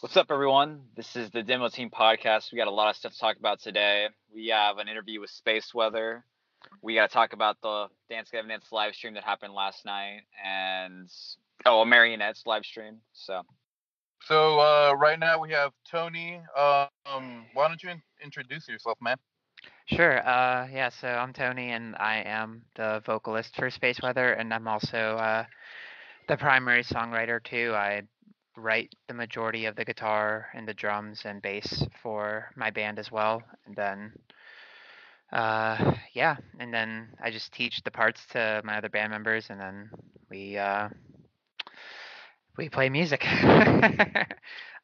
What's up, everyone? This is the Demo Team Podcast. We got a lot of stuff to talk about today. We have an interview with Space Weather. We got to talk about the Dance Gavin Dance live stream that happened last night, and a Marionette's live stream. So right now we have Tony. Why don't you introduce yourself, man? Sure. So I'm Tony, and I am the vocalist for Space Weather, and I'm also the primary songwriter too. I write the majority of the guitar and the drums and bass for my band as well, and then I just teach the parts to my other band members, and then we play music.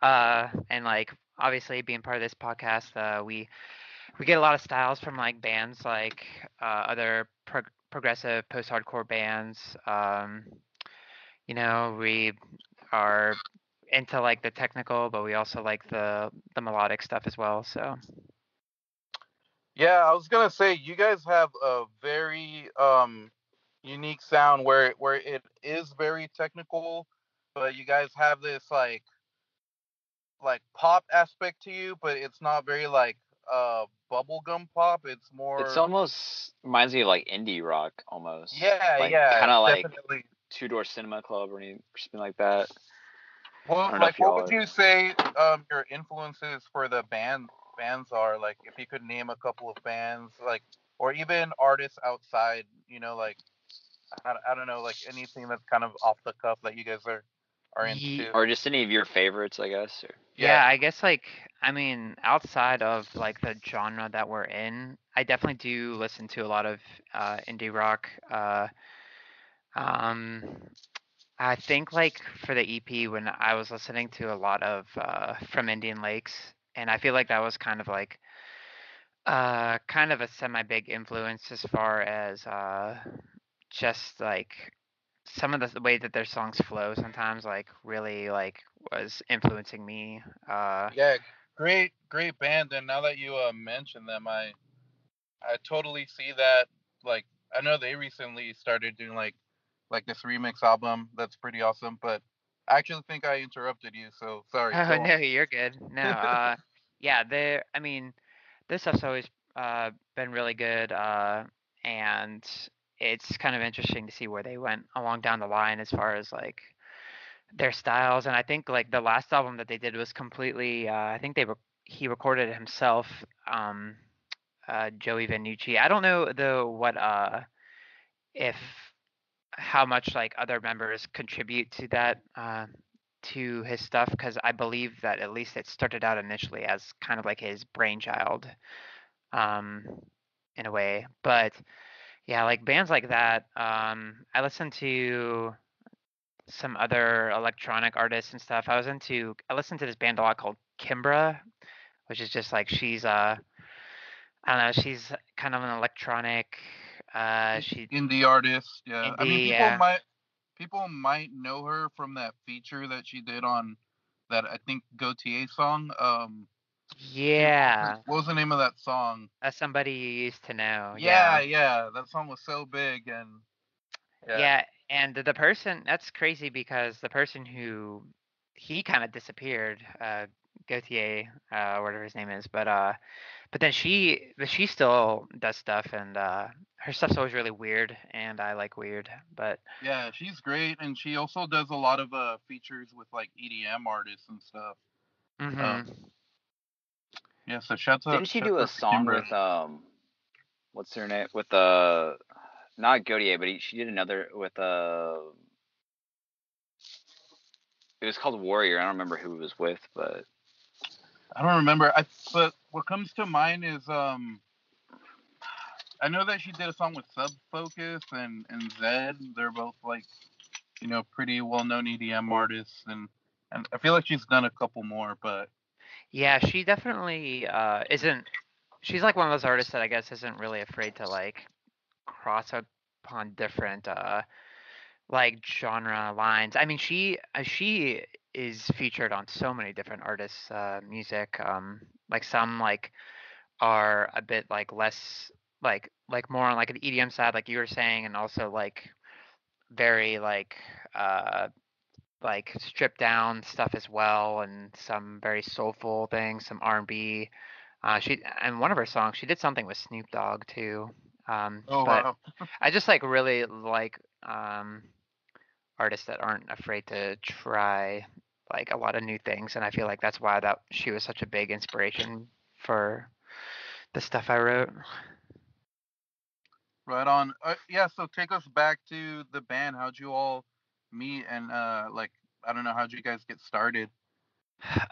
And like obviously being part of this podcast, we get a lot of styles from like bands like other progressive post-hardcore bands. We are into like the technical, but we also like the melodic stuff as well. So yeah, I was gonna say you guys have a very unique sound where it is very technical, but you guys have this like pop aspect to you, but it's not very like bubblegum pop. It's more, it's almost reminds me of like indie rock almost. Kind of like definitely. Two Door Cinema Club or something like that. Well, like, what would you say your influences for the bands are? Like, if you could name a couple of bands, like, or even artists outside, like, I don't know, like anything that's kind of off the cuff that you guys are into, or just any of your favorites, I guess. Or... Yeah, I guess like, I mean, outside of like the genre that we're in, I definitely do listen to a lot of indie rock. I think like for the EP, when I was listening to a lot of from Indian Lakes, and I feel like that was kind of like kind of a semi-big influence as far as just like some of the way that their songs flow sometimes, like really like was influencing me. Great band, and now that you mentioned them, I totally see that. Like, I know they recently started doing like this remix album that's pretty awesome, but I actually think I interrupted you, so sorry. Oh, no, you're good. No, this stuff's always been really good, and it's kind of interesting to see where they went along down the line as far as like their styles, and I think like the last album that they did was completely, I think he recorded it himself, Joey Venucci. I don't know though what if how much like other members contribute to that to his stuff, because I believe that at least it started out initially as kind of like his brainchild in a way. But yeah, like bands like that, I listened to some other electronic artists and stuff. I listened to this band a lot called Kimbra, which is just like she's kind of an electronic indie artist, yeah. Indie, I mean, people might know her from that feature that she did on that, I think, Gotye song. What was the name of that song? Somebody You Used to Know. Yeah, that song was so big, and yeah, and the person, that's crazy because the person who he kind of disappeared, Gotye, whatever his name is, but then she still does stuff, and her stuff's always really weird, and I like weird, but yeah, she's great, and she also does a lot of features with like EDM artists and stuff. Mm-hmm. So shout out. Didn't she do a song with what's her name, with not Gotye, but she did another with it was called Warrior. I don't remember who it was with, but I don't remember. But what comes to mind is I know that she did a song with Sub Focus and Zedd. They're both like, pretty well known EDM artists, and I feel like she's done a couple more, but yeah, she definitely isn't. She's like one of those artists that I guess isn't really afraid to like cross upon different like genre lines. I mean, she is featured on so many different artists' music. Like some like are a bit like less like more on like an EDM side, like you were saying, and also like very like stripped down stuff as well, and some very soulful things, some R&B. And one of her songs, she did something with Snoop Dogg too. Wow. I just really like artists that aren't afraid to try a lot of new things, and I feel like that's why that she was such a big inspiration for the stuff I wrote. Right on. So take us back to the band. How'd you all meet, and I don't know, how'd you guys get started?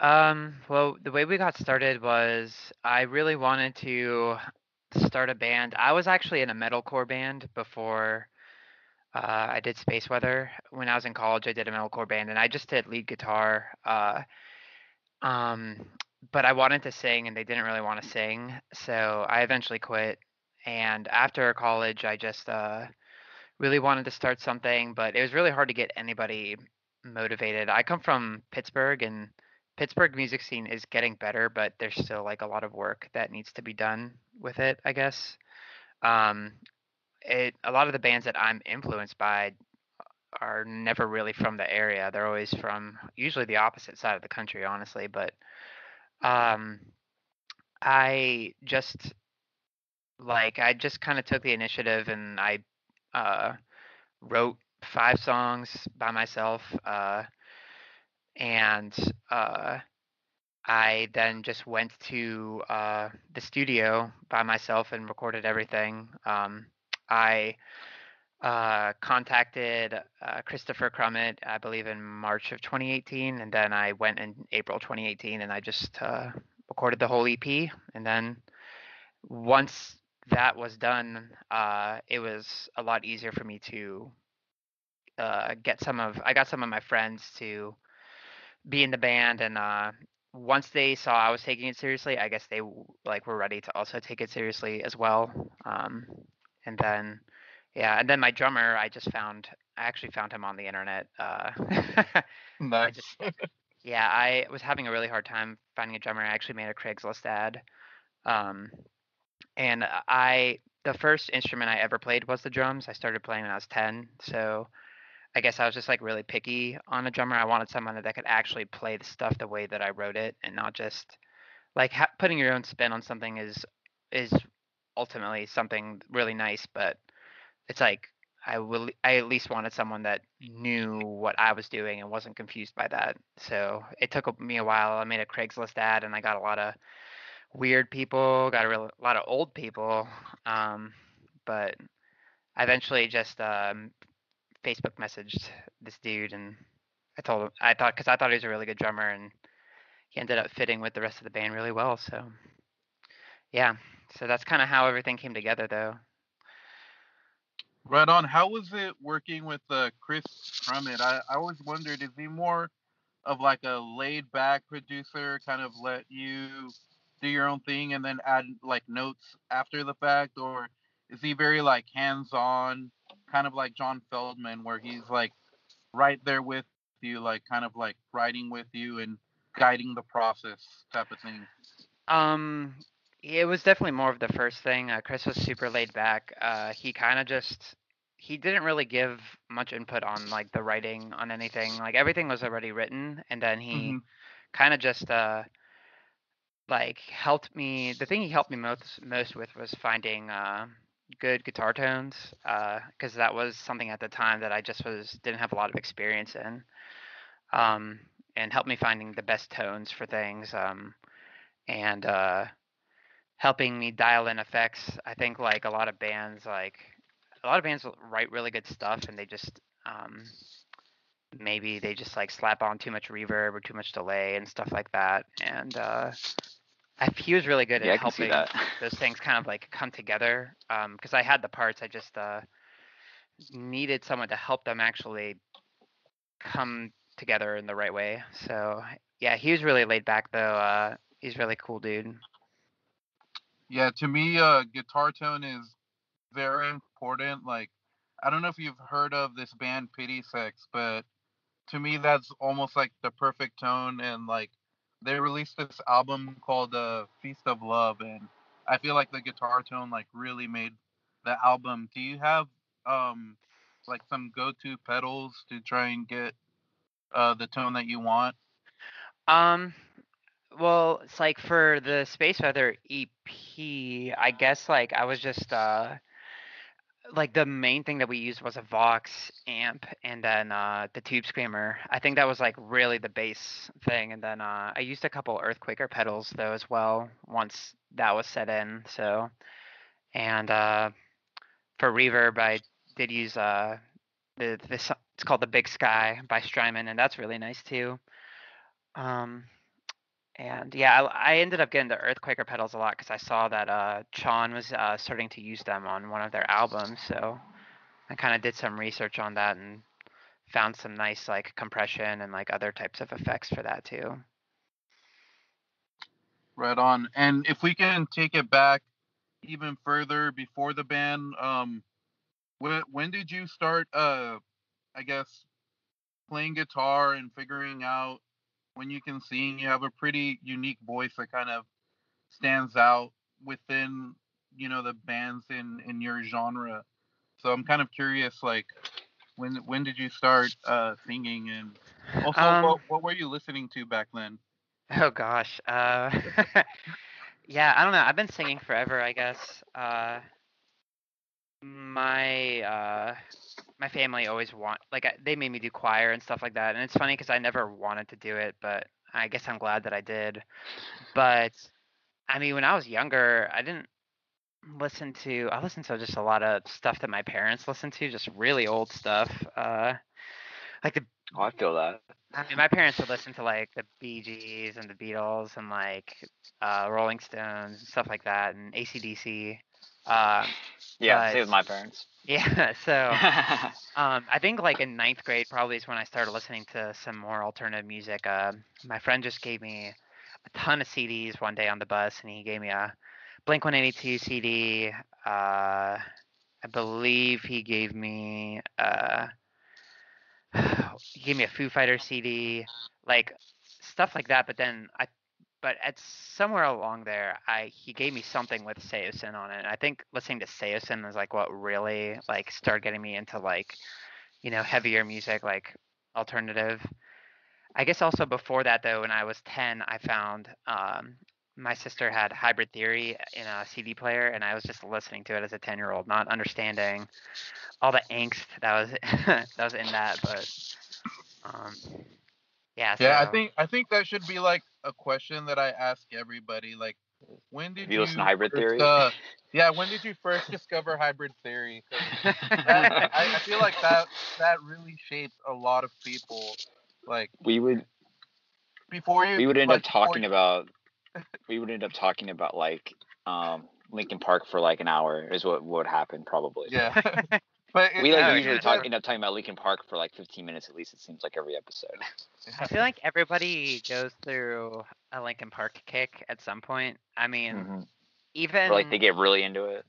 Well, the way we got started was I really wanted to start a band. I was actually in a metalcore band before I did Space Weather. When I was in college, I did a metalcore band, and I just did lead guitar. But I wanted to sing, and they didn't really want to sing, so I eventually quit. And after college, I just really wanted to start something, but it was really hard to get anybody motivated. I come from Pittsburgh, and Pittsburgh music scene is getting better, but there's still a lot of work that needs to be done with it, I guess. A lot of the bands that I'm influenced by are never really from the area. They're always from usually the opposite side of the country, honestly. But I just kind of took the initiative, and I wrote 5 songs by myself, and I then just went to the studio by myself and recorded everything. I contacted Christopher Crummett, I believe, in March of 2018, and then I went in April 2018, and I just recorded the whole EP. And then once that was done, it was a lot easier for me to I got some of my friends to be in the band, and once they saw I was taking it seriously, I guess they were ready to also take it seriously as well. And then my drummer, I actually found him on the internet. Nice. I was having a really hard time finding a drummer. I actually made a Craigslist ad. The first instrument I ever played was the drums. I started playing when I was 10, so I guess I was just really picky on a drummer. I wanted someone that could actually play the stuff the way that I wrote it, and not just putting your own spin on something is ultimately something really nice, but it's I at least wanted someone that knew what I was doing and wasn't confused by that. So it took me a while. I made a Craigslist ad, and I got a lot of weird people, got a lot of old people, but I eventually just Facebook messaged this dude, and I told him because I thought he was a really good drummer, and he ended up fitting with the rest of the band really well. So so that's kind of how everything came together, though. Right on. How was it working with Chris Crummett? I always wondered, is he more of a laid back producer, kind of let you do your own thing and then add notes after the fact, or is he very hands-on, kind of like John Feldman, where he's right there with you, kind of writing with you and guiding the process type of thing? It was definitely more of the first thing. Chris was super laid back. He kind of he didn't really give much input on the writing on anything. Everything was already written, and then he kind of just helped me. The thing he helped me most with was finding good guitar tones, because that was something at the time that I just didn't have a lot of experience in, and helped me finding the best tones for things, and helping me dial in effects. I think a lot of bands write really good stuff, and they just maybe they just slap on too much reverb or too much delay and stuff like that, and he was really good at helping those things kind of come together, because I had the parts. I just needed someone to help them actually come together in the right way. So he was really laid back, though. He's a really cool dude. To me, guitar tone is very important. I don't know if you've heard of this band Pity Sex, but to me that's almost the perfect tone, and they released this album called Feast of Love, and I feel the guitar tone really made the album. Do you have some go-to pedals to try and get the tone that you want? Well, it's like for the Space Weather EP, I guess like I was just like the main thing that we used was a Vox amp and then the Tube Screamer. I think that was like really the bass thing. And then I used a couple Earthquaker pedals though as well once that was set in. So, and for reverb, I did use the it's called The Big Sky by Strymon, and that's really nice too. And yeah, I ended up getting the Earthquaker pedals a lot because I saw that Chon was starting to use them on one of their albums. So I kind of did some research on that and found some nice like compression and like other types of effects for that too. Right on. And if we can take it back even further before the band, when did you start, I guess, playing guitar and figuring out when you can sing? You have a pretty unique voice that kind of stands out within, you know, the bands in your genre. So I'm kind of curious, like, when did you start singing? And also, what were you listening to back then? Oh, gosh. Yeah, I don't know. I've been singing forever, I guess. My family always they made me do choir and stuff like that, and it's funny because I never wanted to do it, but I guess I'm glad that I did. But I mean, when I was younger, I listened to just a lot of stuff that my parents listened to, just really old stuff. I feel that. I mean, my parents would listen to like the Bee Gees and the Beatles and like Rolling Stones and stuff like that, and AC/DC. Yeah, same with my parents. Yeah, so I think like in 9th grade probably is when I started listening to some more alternative music. My friend just gave me a ton of CDs one day on the bus, and he gave me a Blink-182 CD. I believe he gave me a Foo Fighters CD, like stuff like that. But at somewhere along there, he gave me something with Saosin on it. And I think listening to Saosin was like what really like started getting me into like, you know, heavier music, like alternative. I guess also before that though, when I was 10, I found my sister had Hybrid Theory in a CD player, and I was just listening to it as a 10-year-old, not understanding all the angst that was that was in that. But yeah. So. Yeah, I think that should be like a question that I ask everybody. Like, when did you listen to Hybrid Theory? When did you first discover Hybrid Theory? I feel like that really shaped a lot of people. Like, we would end up talking about like Linkin Park for like an hour is what would happen probably. Yeah. But we end up talking about Linkin Park for like 15 minutes at least. It seems like every episode. I feel like everybody goes through a Linkin Park kick at some point. I mean, even or like they get really into it.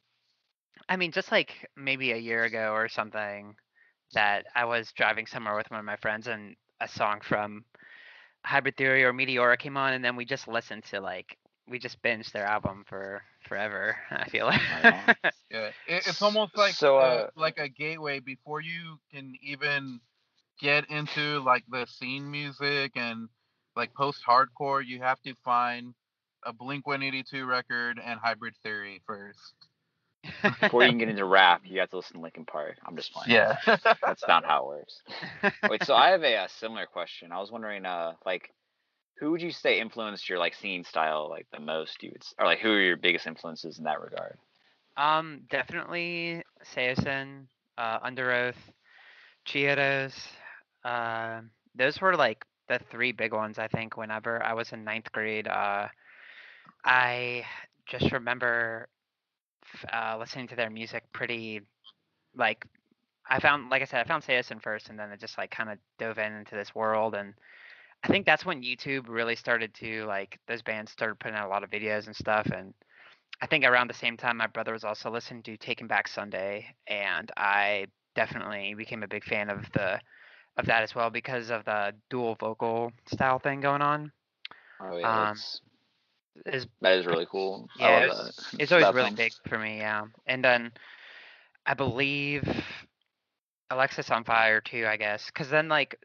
I mean, just like maybe a year ago or something, that I was driving somewhere with one of my friends, and a song from Hybrid Theory or Meteora came on, and then we just listened to like. We just binged their album for forever, I feel like. Yeah, it's almost like so, like a gateway before you can even get into like the scene music and like post-hardcore. You have to find a Blink-182 record and Hybrid Theory first. Before you can get into rap, you have to listen to Linkin Park. I'm just playing. Yeah, that's not how it works. Wait, so I have a similar question. I was wondering, like. Who would you say influenced your like singing style like the most? Or like who are your biggest influences in that regard? Definitely Saosin, Underoath, Chiodos. Those were like the three big ones I think. Whenever I was in 9th grade, I just remember listening to their music pretty like I found Saosin first, and then I just like kind of dove into this world, and I think that's when YouTube really started to, like, those bands started putting out a lot of videos and stuff, and I think around the same time, my brother was also listening to Taking Back Sunday, and I definitely became a big fan of that as well because of the dual vocal style thing going on. Oh, yeah, that is really cool. Yeah, it's always really big for me, yeah. And then I believe Alexis on Fire, too, I guess, because then, like,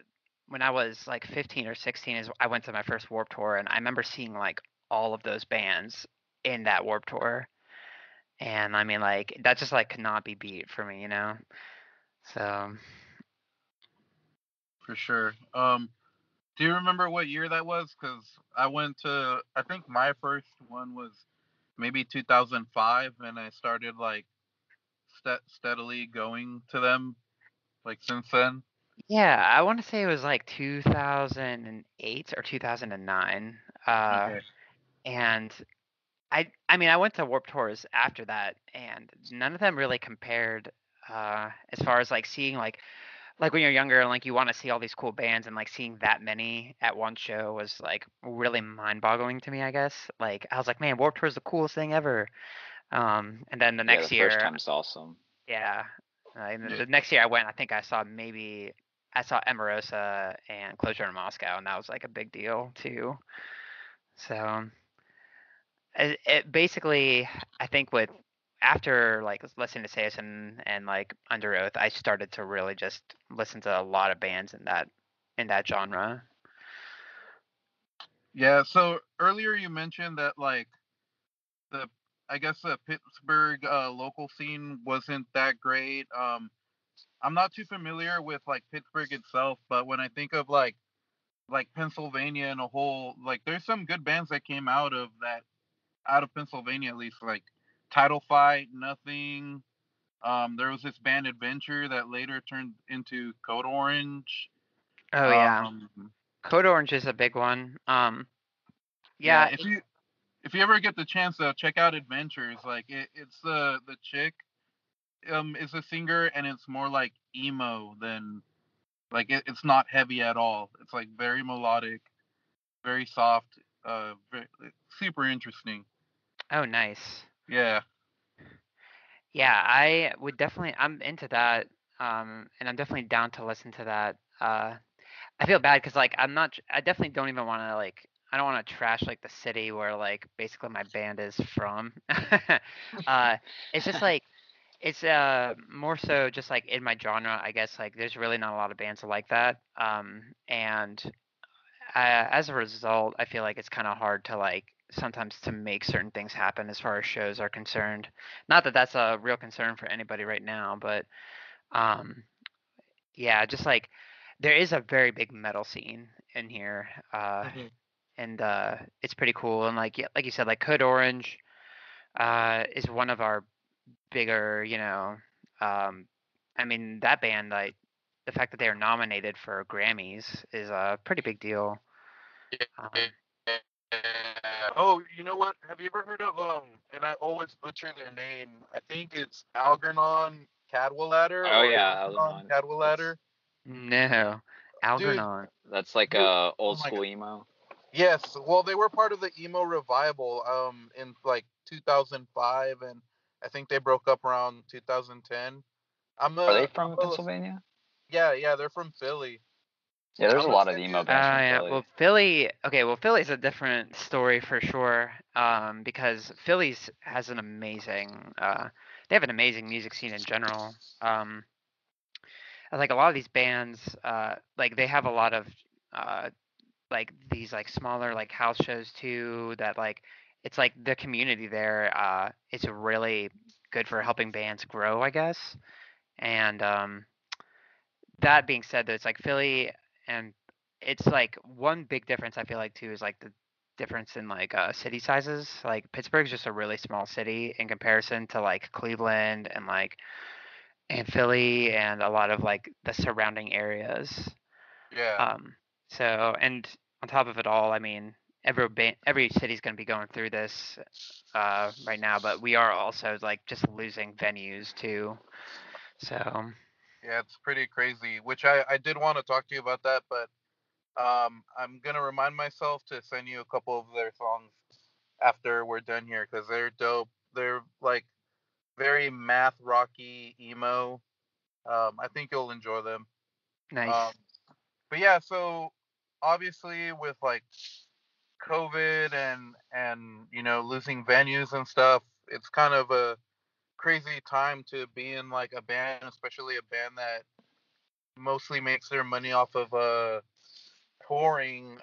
when I was like 15 or 16 is I went to my first Warped Tour, and I remember seeing like all of those bands in that Warped Tour. And I mean, like, that just like could not be beat for me, you know? So. For sure. Do you remember what year that was? Because I went to, I think my first one was maybe 2005, and I started like steadily going to them like since then. Yeah, I want to say it was like 2008 or 2009. Okay. And I mean, I went to Warped Tours after that, and none of them really compared as far as like seeing like when you're younger and like you want to see all these cool bands, and like seeing that many at one show was like really mind-boggling to me, I guess. Like I was like, man, Warped Tour is the coolest thing ever. And then the next year, first time's awesome. Yeah. The next year I went, I think I saw Emerosa and Closure in Moscow, and that was like a big deal too. So it basically, I think with after like listening to Saosin and like Underoath, I started to really just listen to a lot of bands in that genre. Yeah. So earlier you mentioned that like the Pittsburgh local scene wasn't that great. I'm not too familiar with like Pittsburgh itself, but when I think of like Pennsylvania and a whole, like there's some good bands that came out of Pennsylvania, at least, like Title Fight, Nothing. There was this band Adventure that later turned into Code Orange. Oh yeah, Code Orange is a big one. Yeah. If you ever get the chance, though, check out Adventures. Like, it's the chick is a singer, and it's more like emo than, like, it's not heavy at all. It's, like, very melodic, very soft, super interesting. Oh, nice. Yeah. Yeah, I would definitely, I'm into that, and I'm definitely down to listen to that. I feel bad because, like, I definitely don't even want to, like, I don't want to trash like the city where like basically my band is from. It's just like it's more so just like in my genre, I guess. Like there's really not a lot of bands like that, and as a result, I feel like it's kind of hard to like sometimes to make certain things happen as far as shows are concerned. Not that that's a real concern for anybody right now, but yeah, just like there is a very big metal scene in here. Mm-hmm. And it's pretty cool. And like you said, like Code Orange is one of our bigger, you know, I mean, that band, like the fact that they are nominated for Grammys is a pretty big deal. Oh, you know what? Have you ever heard of, and I always butcher their name, I think it's Algernon Cadwallader. Oh, yeah. Algernon Cadwallader. No, Algernon. Dude, that's like old school emo. Yes, well, they were part of the emo revival in like 2005, and I think they broke up around 2010. Are they from Pennsylvania? Yeah, they're from Philly. Yeah, there's a lot of emo bands from Philly. Well, Philly. Okay, well, Philly's a different story for sure, because Philly's has an amazing. They have an amazing music scene in general. Like a lot of these bands, like they have a lot of. Like these like smaller like house shows too, that like it's like the community there it's really good for helping bands grow, I guess. And that being said, though, it's like Philly, and it's like one big difference I feel like too is like the difference in like city sizes. Like Pittsburgh's just a really small city in comparison to like Cleveland and like and Philly and a lot of like the surrounding areas. Yeah. So, and on top of it all, I mean, every city's going to be going through this right now, but we are also, like, just losing venues, too. So. Yeah, it's pretty crazy, which I did want to talk to you about that, but I'm going to remind myself to send you a couple of their songs after we're done here, because they're dope. They're, like, very math rocky emo. I think you'll enjoy them. Nice. But, yeah, so... Obviously, with like COVID and you know losing venues and stuff, it's kind of a crazy time to be in like a band, especially a band that mostly makes their money off of touring,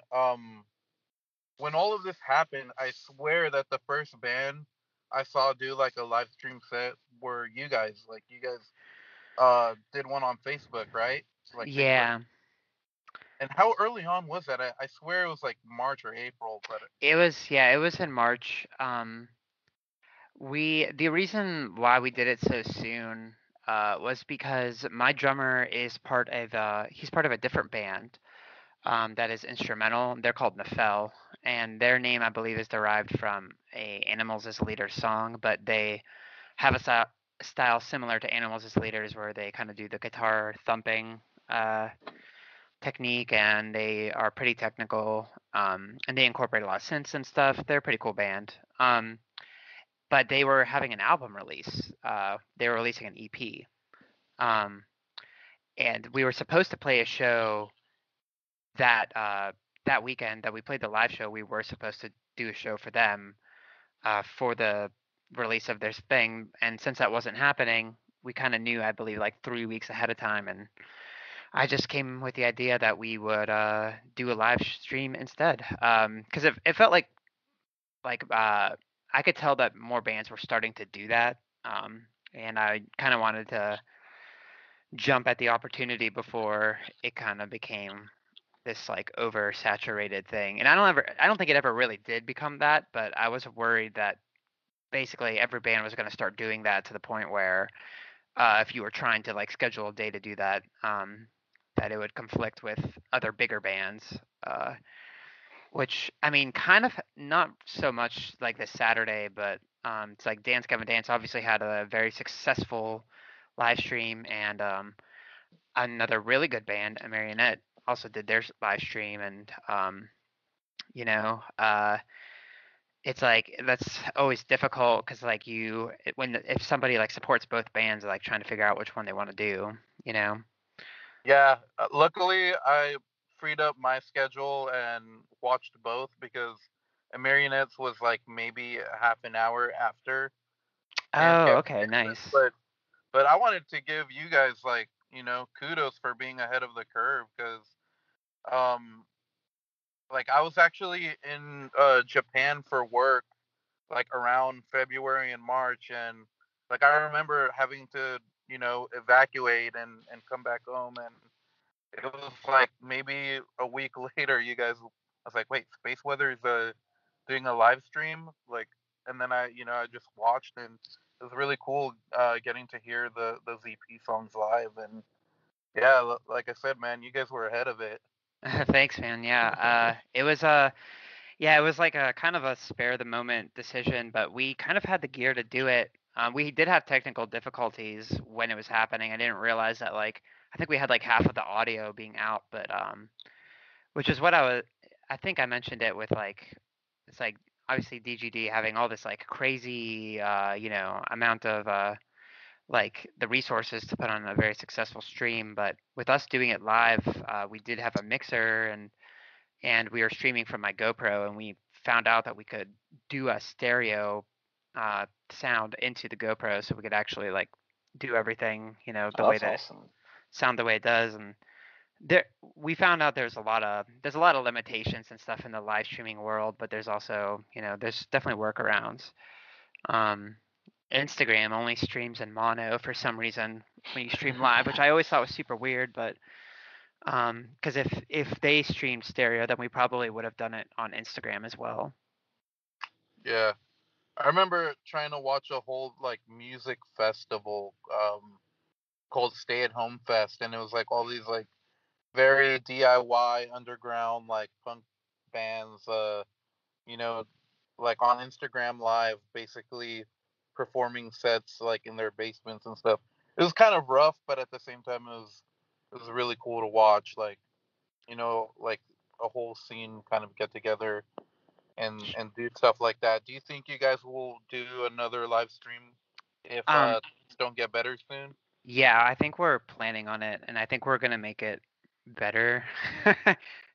when all of this happened, I swear that the first band I saw do like a live stream set were you guys. Like you guys did one on Facebook, right? Like yeah. Facebook. And how early on was that? I swear it was like March or April, but it was in March. The reason why we did it so soon was because my drummer is part of a different band that is instrumental. They're called Nefel, and their name I believe is derived from a Animals as Leaders song, but they have a style similar to Animals as Leaders where they kind of do the guitar thumping technique, and they are pretty technical, and they incorporate a lot of synths and stuff. They're a pretty cool band. But they were having an album release. They were releasing an EP. And we were supposed to play a show that weekend that we played the live show. We were supposed to do a show for them for the release of their thing. And since that wasn't happening, we kind of knew, I believe, like 3 weeks ahead of time. And I just came with the idea that we would do a live stream instead. Because it felt like I could tell that more bands were starting to do that, and I kind of wanted to jump at the opportunity before it kind of became this like oversaturated thing. And I don't think it ever really did become that, but I was worried that basically every band was going to start doing that to the point where if you were trying to like schedule a day to do that, that it would conflict with other bigger bands. Which, I mean, kind of not so much like this Saturday, but it's like Dance Gavin Dance obviously had a very successful live stream, and another really good band, Marionette, also did their live stream. And, it's like that's always difficult because like if somebody like supports both bands, like trying to figure out which one they want to do, you know? Yeah, luckily I freed up my schedule and watched both, because Marionette's was like maybe half an hour after. Oh, okay, nice. But I wanted to give you guys like, you know, kudos for being ahead of the curve, because like I was actually in Japan for work like around February and March, and like I remember having to, you know, evacuate and come back home, and it was like maybe a week later, you guys. I was like, "Wait, Space Weather is doing a live stream." Like, and then I just watched, and it was really cool getting to hear those EP songs live. And yeah, like I said, man, you guys were ahead of it. Thanks, man. Yeah, it was like a kind of a spare the moment decision, but we kind of had the gear to do it. We did have technical difficulties when it was happening. I didn't realize that like. I think we had like half of the audio being out, but which is what I think I mentioned it with like, it's like obviously DGD having all this like crazy, amount of like the resources to put on a very successful stream. But with us doing it live, we did have a mixer and we were streaming from my GoPro, and we found out that we could do a stereo sound into the GoPro, so we could actually like do everything, you know, sound the way it does. And we found out there's a lot of limitations and stuff in the live streaming world, but there's also, you know, there's definitely workarounds. Instagram only streams in mono for some reason when you stream live, which I always thought was super weird, but because if they streamed stereo, then we probably would have done it on Instagram as well. Yeah, I remember trying to watch a whole like music festival called Stay at Home Fest, and it was like all these like very DIY underground like punk bands like on Instagram Live basically performing sets like in their basements and stuff. It was kind of rough, but at the same time it was really cool to watch, like, you know, like a whole scene kind of get together and do stuff like that. Do you think you guys will do another live stream if don't get better soon? Yeah, I think we're planning on it, and I think we're going to make it better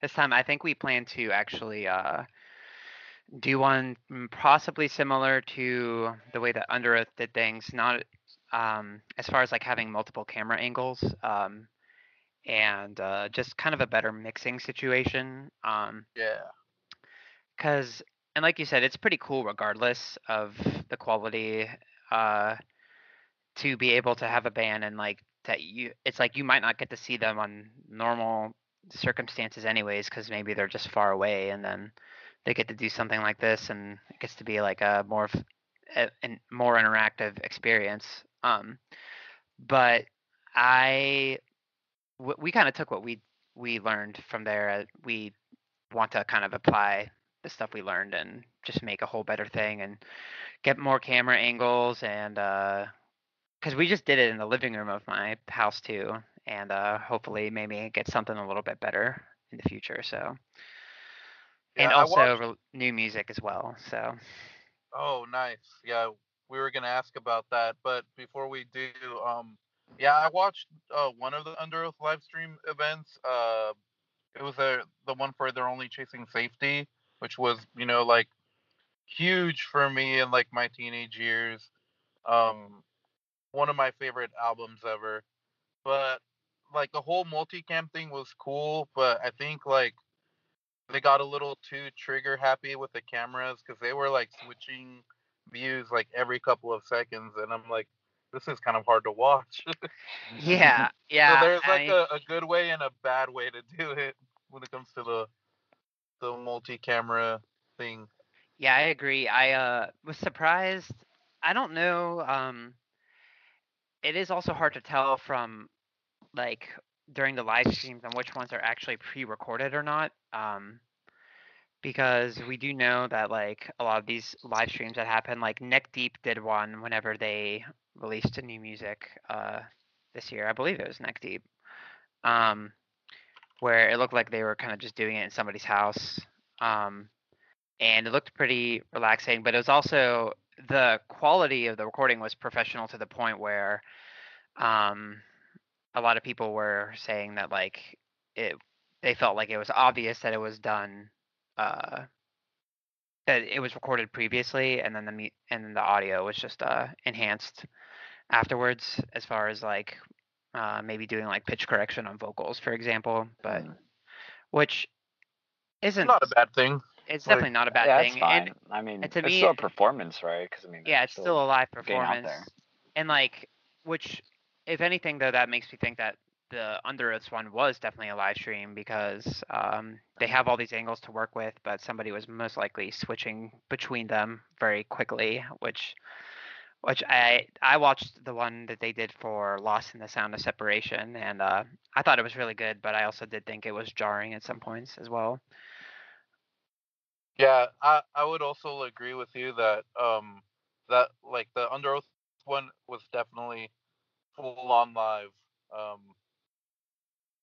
this time. I think we plan to actually do one possibly similar to the way that Underoath did things, not as far as like having multiple camera angles, and just kind of a better mixing situation. Yeah. Because, and like you said, it's pretty cool regardless of the quality to be able to have a band and like that you, it's like you might not get to see them on normal circumstances anyways, because maybe they're just far away, and then they get to do something like this, and it gets to be like a more of a more interactive experience. But we kind of took what we learned from there. We want to kind of apply the stuff we learned and just make a whole better thing and get more camera angles, and because we just did it in the living room of my house too, and hopefully maybe get something a little bit better in the future. So yeah, and also new music as well. So oh nice, yeah, we were gonna ask about that, but before we do, yeah, I watched one of the Underoath live stream events. It was the one for They're Only Chasing Safety, which was, you know, like huge for me in like my teenage years. One of my favorite albums ever. But like the whole multicam thing was cool, but I think like they got a little too trigger happy with the cameras, because they were like switching views like every couple of seconds, and I'm like, this is kind of hard to watch. Yeah. So there's like a good way and a bad way to do it when it comes to the multi-camera thing. Yeah, I agree. I was surprised. I don't know. It is also hard to tell from like during the live streams on which ones are actually pre-recorded or not. Because we do know that like a lot of these live streams that happen, like Neck Deep did one whenever they released a new music this year. I believe it was Neck Deep, where it looked like they were kind of just doing it in somebody's house, and it looked pretty relaxing. But it was also the quality of the recording was professional to the point where a lot of people were saying that like they felt like it was obvious that it was done. That it was recorded previously, and then the audio was just enhanced afterwards, as far as like maybe doing like pitch correction on vocals, for example. But which isn't not a bad thing. It's like, definitely not a bad thing. It's fine. And, I mean, to me, still a performance, right? Because I mean, yeah, it's still a live performance. And like, which if anything though, that makes me think that the Underoath one was definitely a live stream, because they have all these angles to work with, but somebody was most likely switching between them very quickly, which I watched the one that they did for Lost in the Sound of Separation, and I thought it was really good, but I also did think it was jarring at some points as well. Yeah, I would also agree with you that that like the Underoath one was definitely full on live.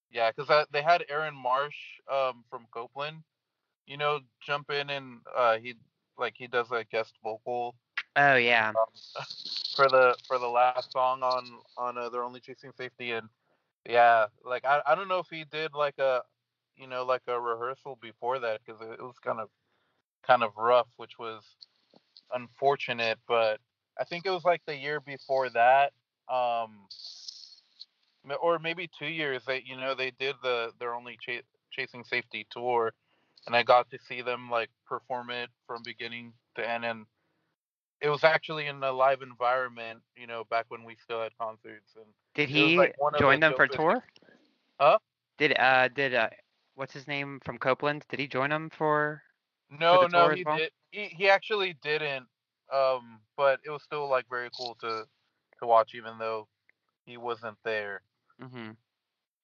Yeah, because they had Aaron Marsh from Copeland, you know, jump in, and he does a guest vocal. Oh yeah. For the last song on They're Only Chasing Safety, and yeah, like I don't know if he did like a rehearsal before that, because it was kind of rough, which was unfortunate. But I think it was like the year before that. Or maybe 2 years that, you know, they did They're Only Chasing Safety tour, and I got to see them like perform it from beginning to end, and it was actually in a live environment, you know, back when we still had concerts. And did he join them for tour? Huh? Did what's his name from Copeland? Did he join them for? No, he did. He actually didn't. But it was still like very cool to watch, even though he wasn't there. Mm-hmm.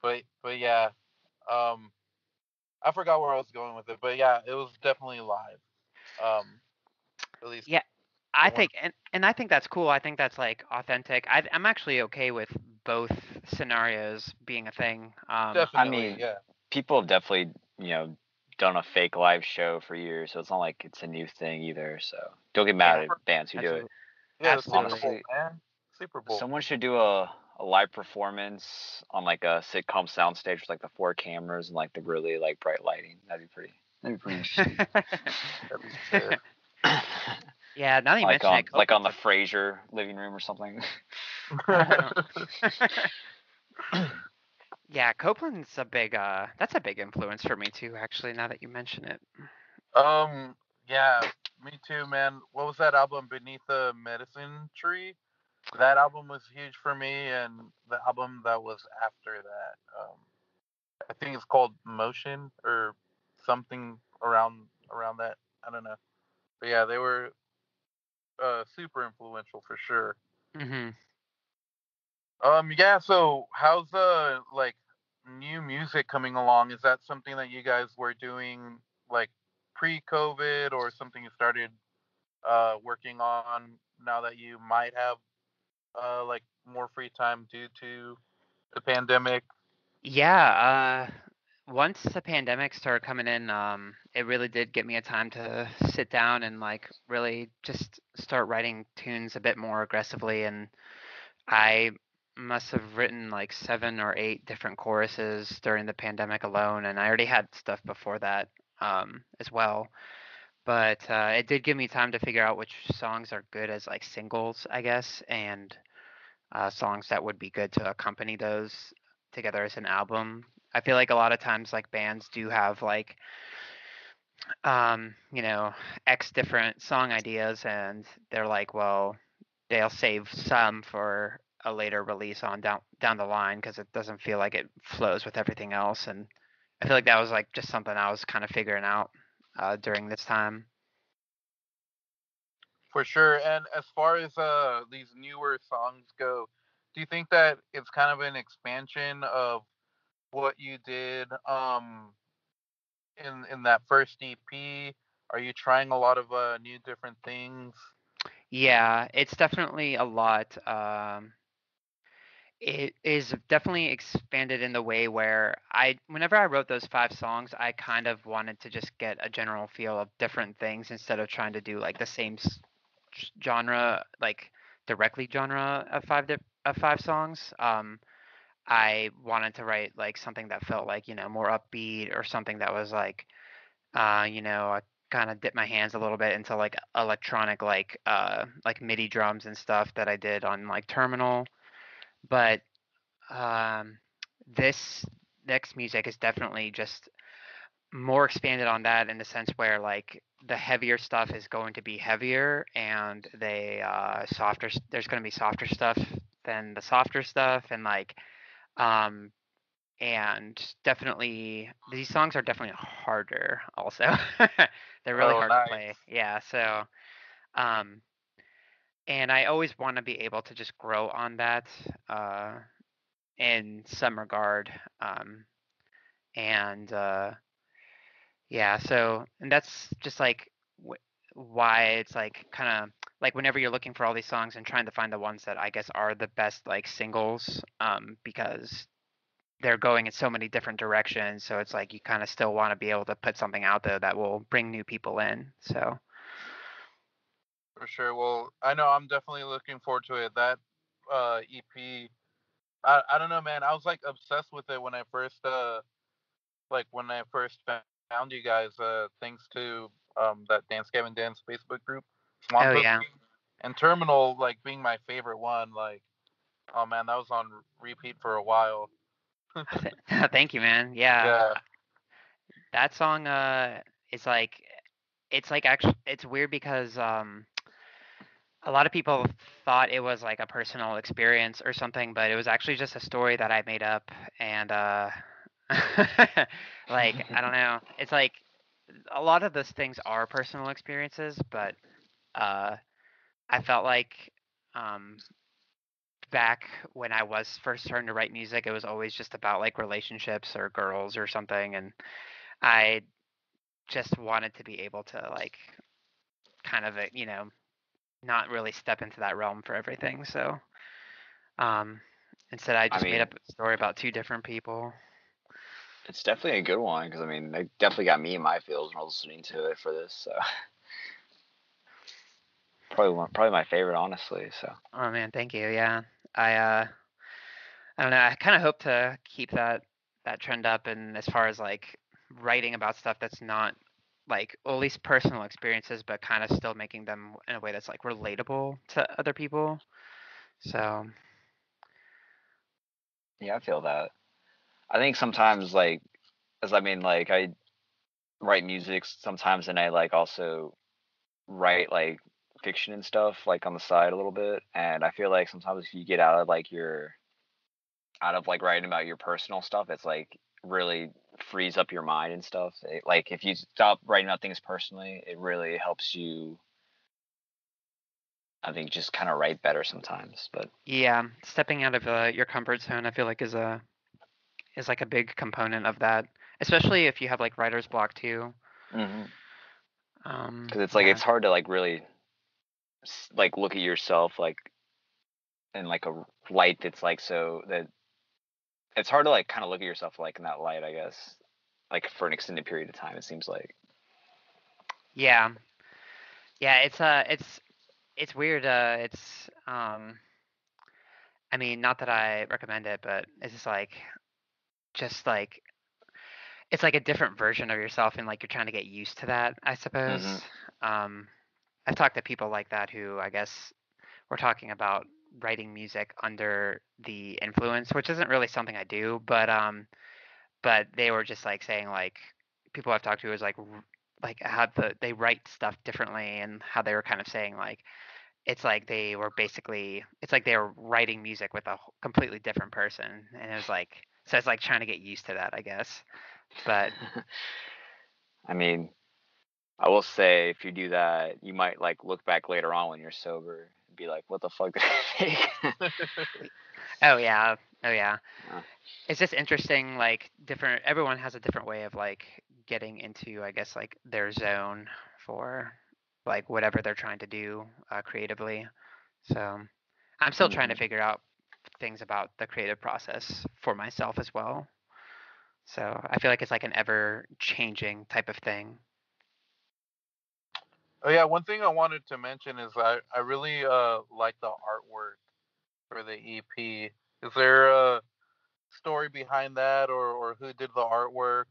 But yeah, I forgot where I was going with it, but yeah, it was definitely live. At least. Yeah, I think, and I think that's cool. I think that's like authentic. I'm actually okay with both scenarios being a thing. Definitely, I mean, yeah. People have definitely, you know, done a fake live show for years, so it's not like it's a new thing either. So don't get mad at bands who do it. Yeah, absolutely. Honestly, man. Super Bowl. Someone should do a live performance on like a sitcom soundstage with like the four cameras and like the really like bright lighting. That'd be pretty interesting. That'd be yeah, now you mentioned it. Like on the Frasier living room or something. Yeah, Copeland's a big that's a big influence for me too, actually, now that you mention it. Yeah, me too, man. What was that album, Beneath the Medicine Tree? That album was huge for me, and the album that was after that, I think it's called Motion or something around that. I don't know. But yeah, they were super influential for sure. Mm-hmm. Yeah, so how's the, new music coming along? Is that something that you guys were doing, pre-COVID or something you started working on now that you might have, more free time due to the pandemic? Yeah, once the pandemic started coming in, it really did get me a time to sit down and, really just start writing tunes a bit more aggressively, and I must have written 7 or 8 different choruses during the pandemic alone, and I already had stuff before that as well, but it did give me time to figure out which songs are good as singles, I guess, and songs that would be good to accompany those together as an album. I feel a lot of times bands do have X different song ideas, and they're well, they'll save some for a later release on down the line because it doesn't feel like it flows with everything else. And I feel that was just something I was kind of figuring out during this time. For sure. And as far as these newer songs go, do you think that it's kind of an expansion of what you did in that first EP? Are you trying a lot of new different things? Yeah, it's definitely a lot. It is definitely expanded in the way where whenever I wrote those 5 songs, I kind of wanted to just get a general feel of different things instead of trying to do the same genre, directly genre of 5 songs. I wanted to write something that felt more upbeat or something that was I kind of dip my hands a little bit into electronic MIDI drums and stuff that I did on Terminal. But this next music is definitely just more expanded on that in the sense where the heavier stuff is going to be heavier, and there's going to be softer stuff than the softer stuff, and and definitely these songs are definitely harder also. They're really hard to play. Yeah, so and I always want to be able to just grow on that in some regard. And that's just why it's kind of whenever you're looking for all these songs and trying to find the ones that I guess are the best singles, because they're going in so many different directions. So it's you kind of still want to be able to put something out there that will bring new people in. So. For sure. Well, I know I'm definitely looking forward to it. That EP, I don't know, man. I was obsessed with it when I first found you guys, thanks to that Dance Gavin Dance Facebook group. Swan Book. Yeah. And Terminal being my favorite one. Oh man, that was on repeat for a while. Thank you, man. Yeah. That song is actually it's weird because a lot of people thought it was a personal experience or something, but it was actually just a story that I made up, and I don't know, it's a lot of those things are personal experiences, but I felt back when I was first starting to write music, it was always just about relationships or girls or something, and I just wanted to be able to not really step into that realm for everything. So instead I made up a story about 2 different people. It's definitely a good one because they definitely got me in my feels when I was listening to it for this, so probably my favorite, honestly. So oh man, thank you. Yeah, I don't know, I kind of hope to keep that trend up, and as far as writing about stuff that's not at least personal experiences, but kind of still making them in a way that's relatable to other people. So yeah, I feel that. I think sometimes, like, I write music sometimes, and I like also write like fiction and stuff like on the side a little bit. And I feel like sometimes if you get out of like your writing about your personal stuff, it's like really frees up your mind and stuff. It, like, if you stop writing about things personally, it really helps you, I think, just kind of write better sometimes. But yeah, stepping out of your comfort zone, I feel like is like a big component of that, especially if you have like writer's block too. Mm-hmm. Because it's like, yeah, it's hard to like really like look at yourself like in like a light that's like, so that it's hard to like kind of look at yourself like in that light, I guess, like for an extended period of time, it seems like. Yeah. Yeah, it's weird. I mean, not that I recommend it, but it's just like it's like a different version of yourself, and like you're trying to get used to that, I suppose. Mm-hmm. I've talked to people like that who, I guess, were talking about writing music under the influence, which isn't really something I do, but they were just like saying, like, people I've talked to is like how they write stuff differently, and how they were kind of saying like, it's like they were basically, it's like they were writing music with a completely different person, and it was like, so it's like trying to get used to that, I guess. But I mean, I will say, if you do that, you might like look back later on when you're sober and be like, what the fuck did I make? Oh yeah. It's just interesting, like, different, everyone has a different way of like getting into, I guess, like their zone for like whatever they're trying to do creatively. So I'm still trying to figure out things about the creative process for myself as well. So I feel like it's like an ever changing type of thing. Oh yeah, one thing I wanted to mention is I really like the artwork for the EP. Is there a story behind that, or who did the artwork?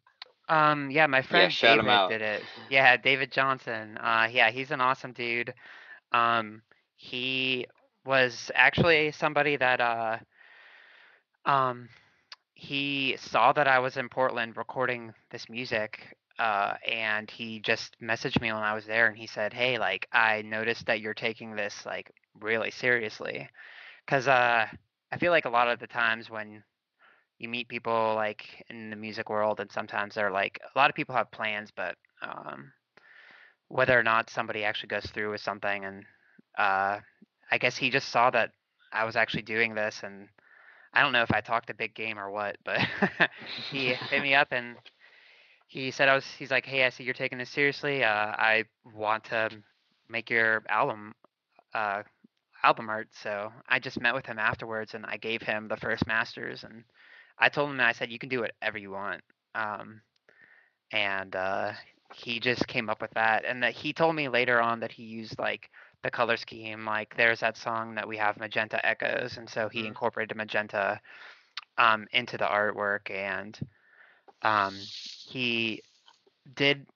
Yeah, my friend David did it. Yeah, David Johnson. Yeah, he's an awesome dude. He was actually somebody that he saw that I was in Portland recording this music, and he just messaged me when I was there, and he said, hey, like, I noticed that you're taking this like really seriously, because I feel like a lot of the times when you meet people like in the music world, and sometimes they're like, a lot of people have plans, but whether or not somebody actually goes through with something, and I guess he just saw that I was actually doing this, and I don't know if I talked a big game or what, but he hit me up and he said, he's like, hey, I see you're taking this seriously. I want to make your album art. So I just met with him afterwards, and I gave him the first masters, and I told him, I said, you can do whatever you want. He just came up with that. And that he told me later on that he used like the color scheme, like there's that song that we have, Magenta Echoes, and so he incorporated magenta into the artwork, and he did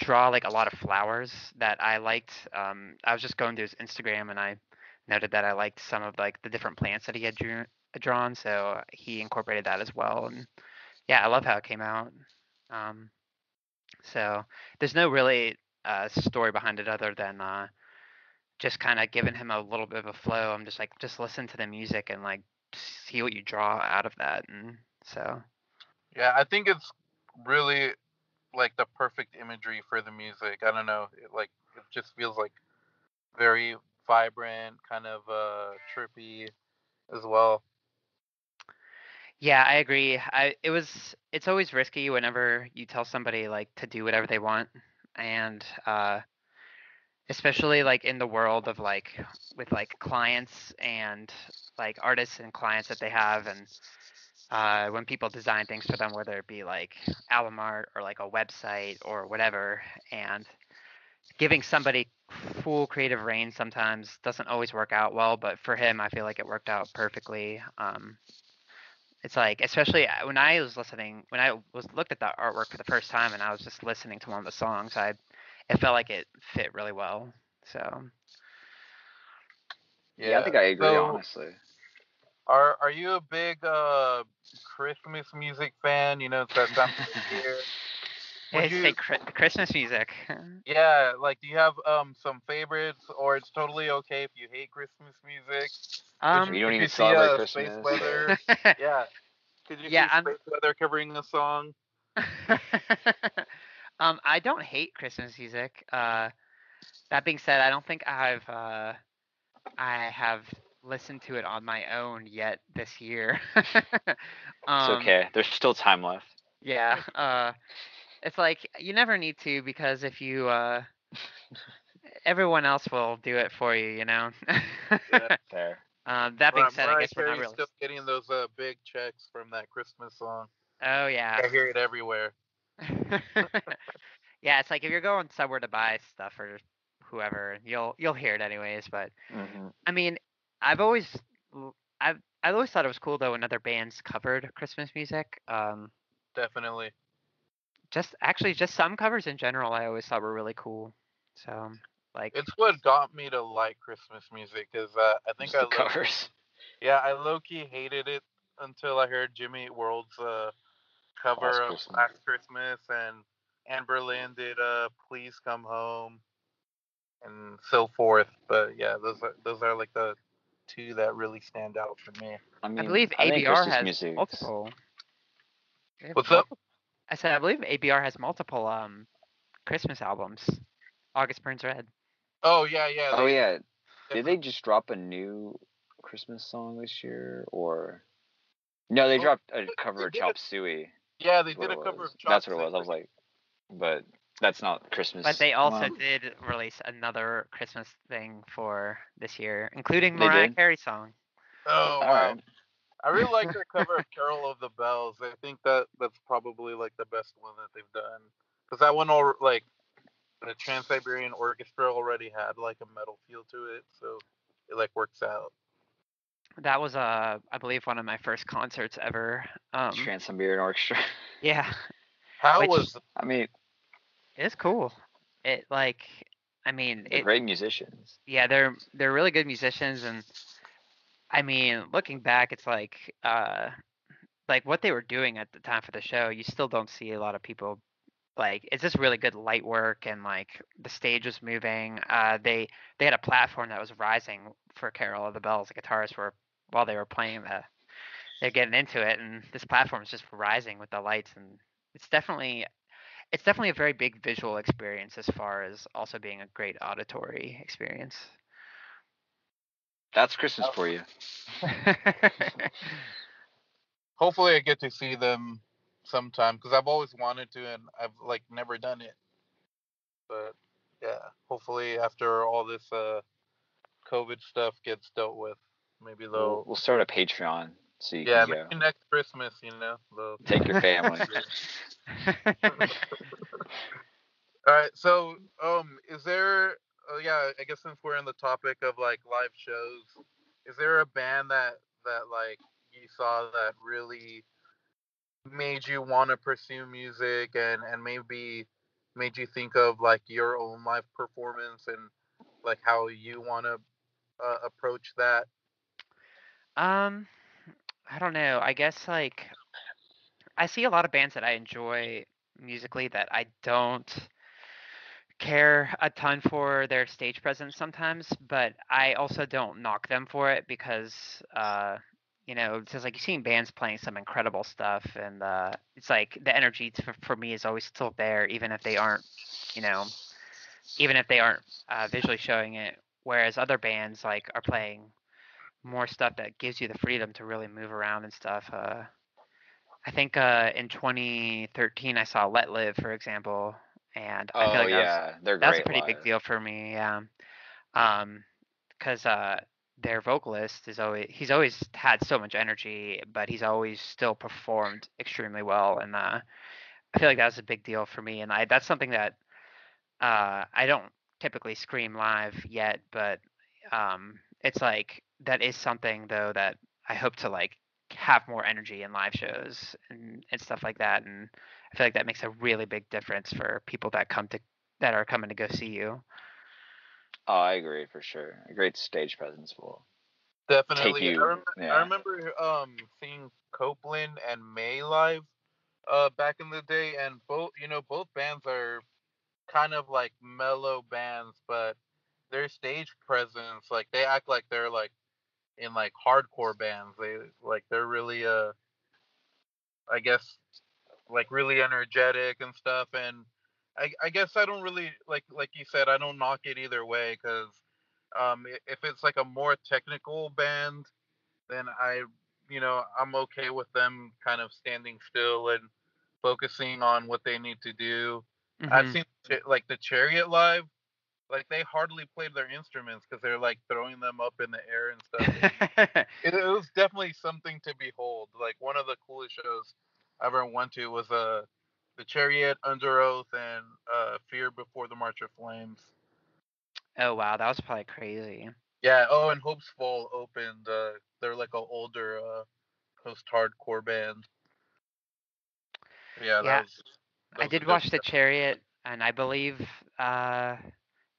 draw like a lot of flowers that I liked. I was just going through his Instagram, and I noted that I liked some of like the different plants that he had drawn, so he incorporated that as well. And yeah, I love how it came out. So there's no really story behind it, other than just kind of giving him a little bit of a flow. I'm just like, just listen to the music and like see what you draw out of that. And so, yeah, I think it's really like the perfect imagery for the music. I don't know, it just feels like very vibrant, kind of trippy as well. Yeah, I agree. It's always risky whenever you tell somebody like to do whatever they want, and especially like in the world of like with like clients and like artists and clients that they have, and when people design things for them, whether it be like album art or like a website or whatever, and giving somebody full creative reign sometimes doesn't always work out well, but for him, I feel like it worked out perfectly. It's like, especially when I looked at the artwork for the first time, and I was just listening to one of the songs, it felt like it fit really well. So yeah, I think I agree, honestly. Are you a big Christmas music fan? You know, it's that time of year. Christmas music. Yeah, like, do you have some favorites, or it's totally okay if you hate Christmas music? You don't even celebrate Christmas. Space Weather. Yeah. Could you see Space Weather covering the song? I don't hate Christmas music. That being said, I don't think I have listened to it on my own yet this year. It's okay. There's still time left. Yeah. It's like, you never need to, because if you, everyone else will do it for you, you know? Yeah, fair. That being said, I guess we're not really still getting those big checks from that Christmas song. Oh, yeah. I hear it everywhere. Yeah, it's like if you're going somewhere to buy stuff or whoever, you'll hear it anyways. But, I mean, I've always thought it was cool, though, when other bands covered Christmas music. Definitely. Just some covers in general I always thought were really cool. So, like, it's what got me to like Christmas music, because I think I covers. Yeah, I low-key hated it until I heard Jimmy Eat World's cover of Last Christmas, and Anne Boleyn did Please Come Home, and so forth. But yeah, those are like the two that really stand out for me. I mean, I believe ABR has multiple. What's up? I said, I believe ABR has multiple Christmas albums. August Burns Red. Oh, yeah. Yeah. Did they just drop a new Christmas song this year? Or... No, they dropped a cover of Chop Suey. Yeah, they did a cover of Chop Suey. That's what it was. I was like, but that's not Christmas. But they also did release another Christmas thing for this year, including Mariah Carey's song. Oh, wow. I really like their cover of Carol of the Bells. I think that's probably, like, the best one that they've done. Because that one, the Trans-Siberian Orchestra already had, like, a metal feel to it. So it, like, works out. That was, I believe, one of my first concerts ever. Trans-Siberian Orchestra. Yeah. I mean... It's cool. It, like... I mean... They're great musicians. Yeah, they're really good musicians, and... I mean, looking back, it's like what they were doing at the time for the show, you still don't see a lot of people. Like, it's just really good light work, and like the stage was moving. They had a platform that was rising for Carol of the Bells. The guitarists were, while they were playing, they're getting into it, and this platform is just rising with the lights, and it's definitely a very big visual experience as far as also being a great auditory experience. That's Christmas for you. Hopefully I get to see them sometime, because I've always wanted to, and I've, like, never done it. But, yeah, hopefully after all this COVID stuff gets dealt with, maybe they'll... We'll start a Patreon, so you can go. Yeah, maybe next Christmas, you know. Take your family. All right, so is there... Oh, yeah, I guess since we're on the topic of, like, live shows, is there a band that like, you saw that really made you want to pursue music and maybe made you think of, like, your own live performance and, like, how you want to approach that? I don't know. I guess, like, I see a lot of bands that I enjoy musically that I don't... care a ton for their stage presence sometimes, but I also don't knock them for it, because you know, it's just like you've seen bands playing some incredible stuff, and it's like the energy for me is always still there, even if they aren't, you know, visually showing it, whereas other bands, like, are playing more stuff that gives you the freedom to really move around and stuff. I think in 2013 I saw Letlive, for example. And I feel like that was a pretty big deal for me, yeah. Because their vocalist is he's always had so much energy, but he's always still performed extremely well, and I feel like that was a big deal for me. And that's something that I don't typically scream live yet, but it's like that is something, though, that I hope to, like, have more energy in live shows and stuff like that, and I feel like that makes a really big difference for people that are coming to go see you. Oh, I agree for sure. A great stage presence will Definitely. I remember seeing Copeland and May live back in the day, and both bands are kind of like mellow bands, but their stage presence, like they act like they're like in like hardcore bands. They like they're really I guess like really energetic and stuff, and I guess I don't really like you said, I don't knock it either way, because if it's like a more technical band, then I'm okay with them kind of standing still and focusing on what they need to do. Mm-hmm. I've seen like the Chariot live, like they hardly played their instruments because they're like throwing them up in the air and stuff. It was definitely something to behold. Like one of the coolest shows I ever went to was the Chariot, Underoath, and Fear Before the March of Flames. Oh wow, that was probably crazy. Yeah. Oh, and Hope's Fall opened. They're like an older post-hardcore band. Yeah. That was I did watch the Chariot, and I believe that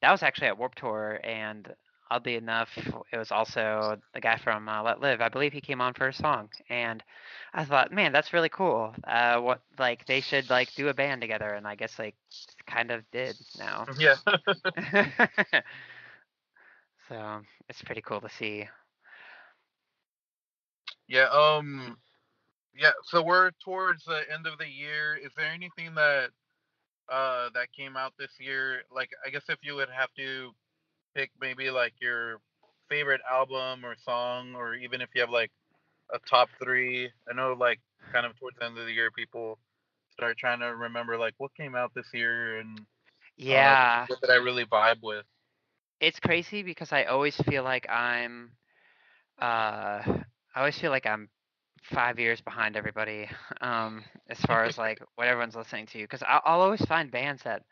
was actually at Warped Tour, and oddly enough, it was also the guy from Letlive. I believe he came on for a song, and I thought, man, that's really cool. What like they should like do a band together, and I guess like kind of did now. Yeah. So it's pretty cool to see. Yeah. Yeah. So we're towards the end of the year. Is there anything that that came out this year? Like, I guess if you would have to pick maybe like your favorite album or song, or even if you have like a top three. I know like kind of towards the end of the year, people start trying to remember like what came out this year and what did I really vibe with. It's crazy because I always feel like I'm 5 years behind everybody as far as like what everyone's listening to, because I'll always find bands that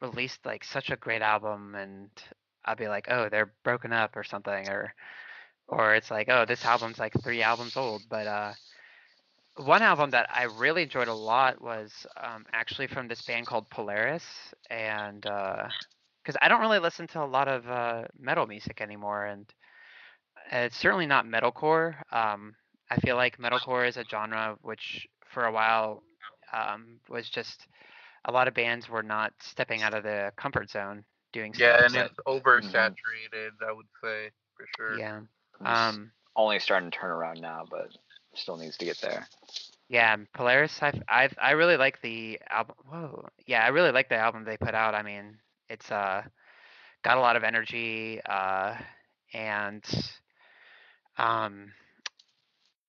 released like such a great album, and I'll be like, oh, they're broken up or something, or it's like, oh, this album's like 3 albums old. But one album that I really enjoyed a lot was actually from this band called Polaris, and because I don't really listen to a lot of metal music anymore, and it's certainly not metalcore. I feel like metalcore is a genre which for a while was just a lot of bands were not stepping out of the comfort zone doing stuff. Yeah, and it's oversaturated, I would say, for sure. Yeah. Only starting to turn around now, but still needs to get there. Yeah, Polaris, I really like the album. Whoa. Yeah, I really like the album they put out. I mean, it's got a lot of energy, and I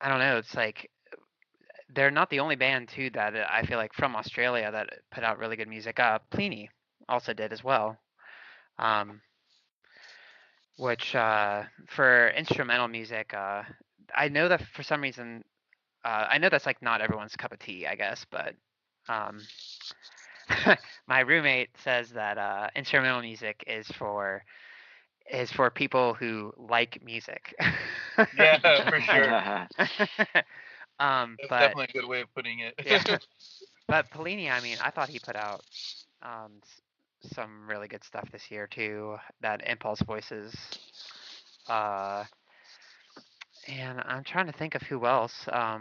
don't know, it's like they're not the only band too that I feel like from Australia that put out really good music. Plini also did as well, which for instrumental music, I know that for some reason, I know that's like not everyone's cup of tea, I guess, but my roommate says that instrumental music is for people who like music. Yeah, for sure. That's definitely a good way of putting it. Yeah. But Plini, I mean, I thought he put out some really good stuff this year too. That Impulse Voices, and I'm trying to think of who else. I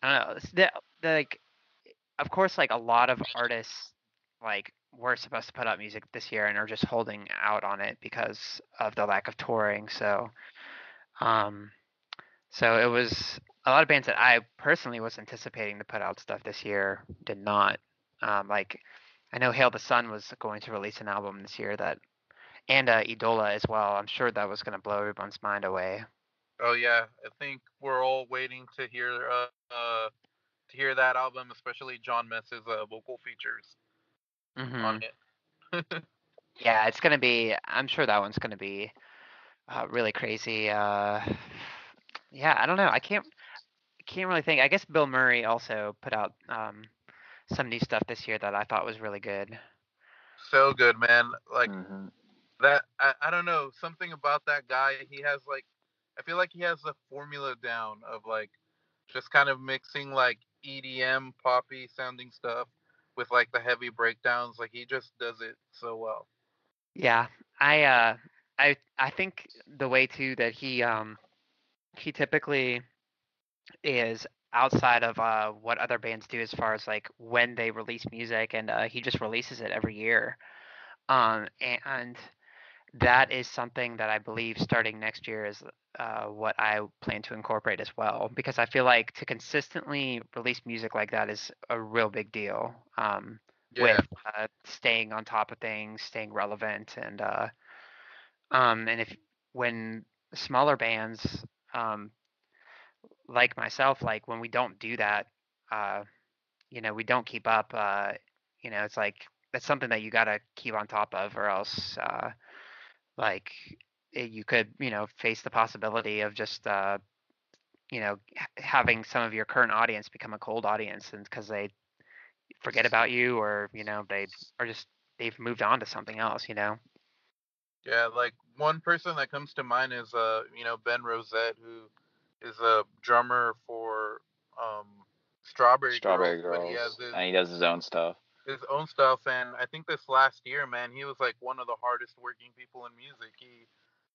don't know. Like, of course, like a lot of artists like were supposed to put out music this year and are just holding out on it because of the lack of touring. So it was a lot of bands that I personally was anticipating to put out stuff this year did not. Like I know Hail the Sun was going to release an album this year and Idola as well. I'm sure that was going to blow everyone's mind away. Oh yeah, I think we're all waiting to hear that album, especially John Mess's vocal features. Mm-hmm. On it. Yeah, it's gonna be. I'm sure that one's gonna be really crazy. Yeah, I don't know. I can't really think. I guess Bill Murray also put out some new stuff this year that I thought was really good. So good, man. Like that. I don't know, something about that guy. He has like, I feel like he has the formula down of like, just kind of mixing like EDM poppy sounding stuff with like the heavy breakdowns. Like he just does it so well. Yeah, I I think the way too that he typically is outside of what other bands do as far as like when they release music, and he just releases it every year, and that is something that I believe starting next year is what I plan to incorporate as well, because I feel like to consistently release music like that is a real big deal, with staying on top of things, staying relevant, and if when smaller bands like myself, like when we don't do that, we don't keep up, it's like that's something that you got to keep on top of, or else you could face the possibility of just having some of your current audience become a cold audience, and because they forget about you, or they are just they've moved on to something else. Yeah, like one person that comes to mind is Ben Rosette, who is a drummer for Strawberry Girls. But he does his own stuff. And I think this last year, man, he was like one of the hardest working people in music. He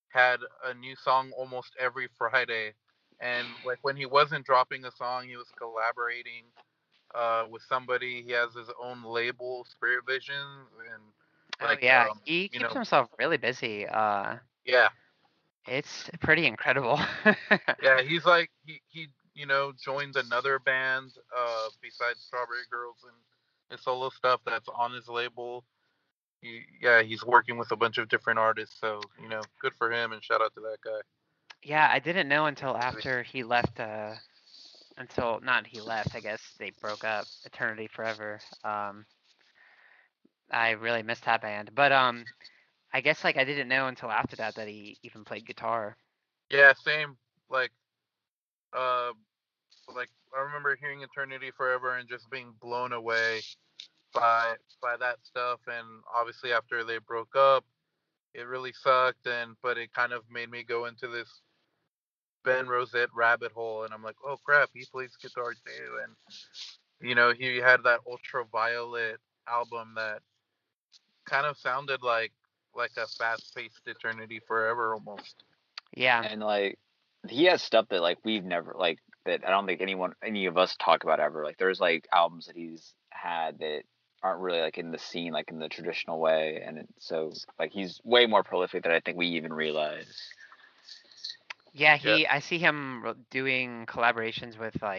had a new song almost every Friday, and like when he wasn't dropping a song, he was collaborating with somebody. He has his own label, Spirit Vision, and he keeps himself really busy. It's pretty incredible. He's like he joins another band besides Strawberry Girls and his solo stuff that's on his label. He's working with a bunch of different artists, so good for him, and shout out to that guy. Yeah, I didn't know until after he left. I guess they broke up. Eternity Forever. I really missed that band, but I guess I didn't know until after that he even played guitar. Yeah, same. I remember hearing Eternity Forever and just being blown away by that stuff. And obviously after they broke up, it really sucked. But it kind of made me go into this Ben Rosette rabbit hole, and I'm like, oh crap, he plays guitar too. And he had that Ultraviolet album that kind of sounded like a fast-paced Eternity Forever almost. Yeah, and he has stuff that we've never that I don't think any of us talk about ever. There's albums that he's had that aren't really in the scene in the traditional way, and so he's way more prolific than I think we even realize. Yeah, I see him doing collaborations with so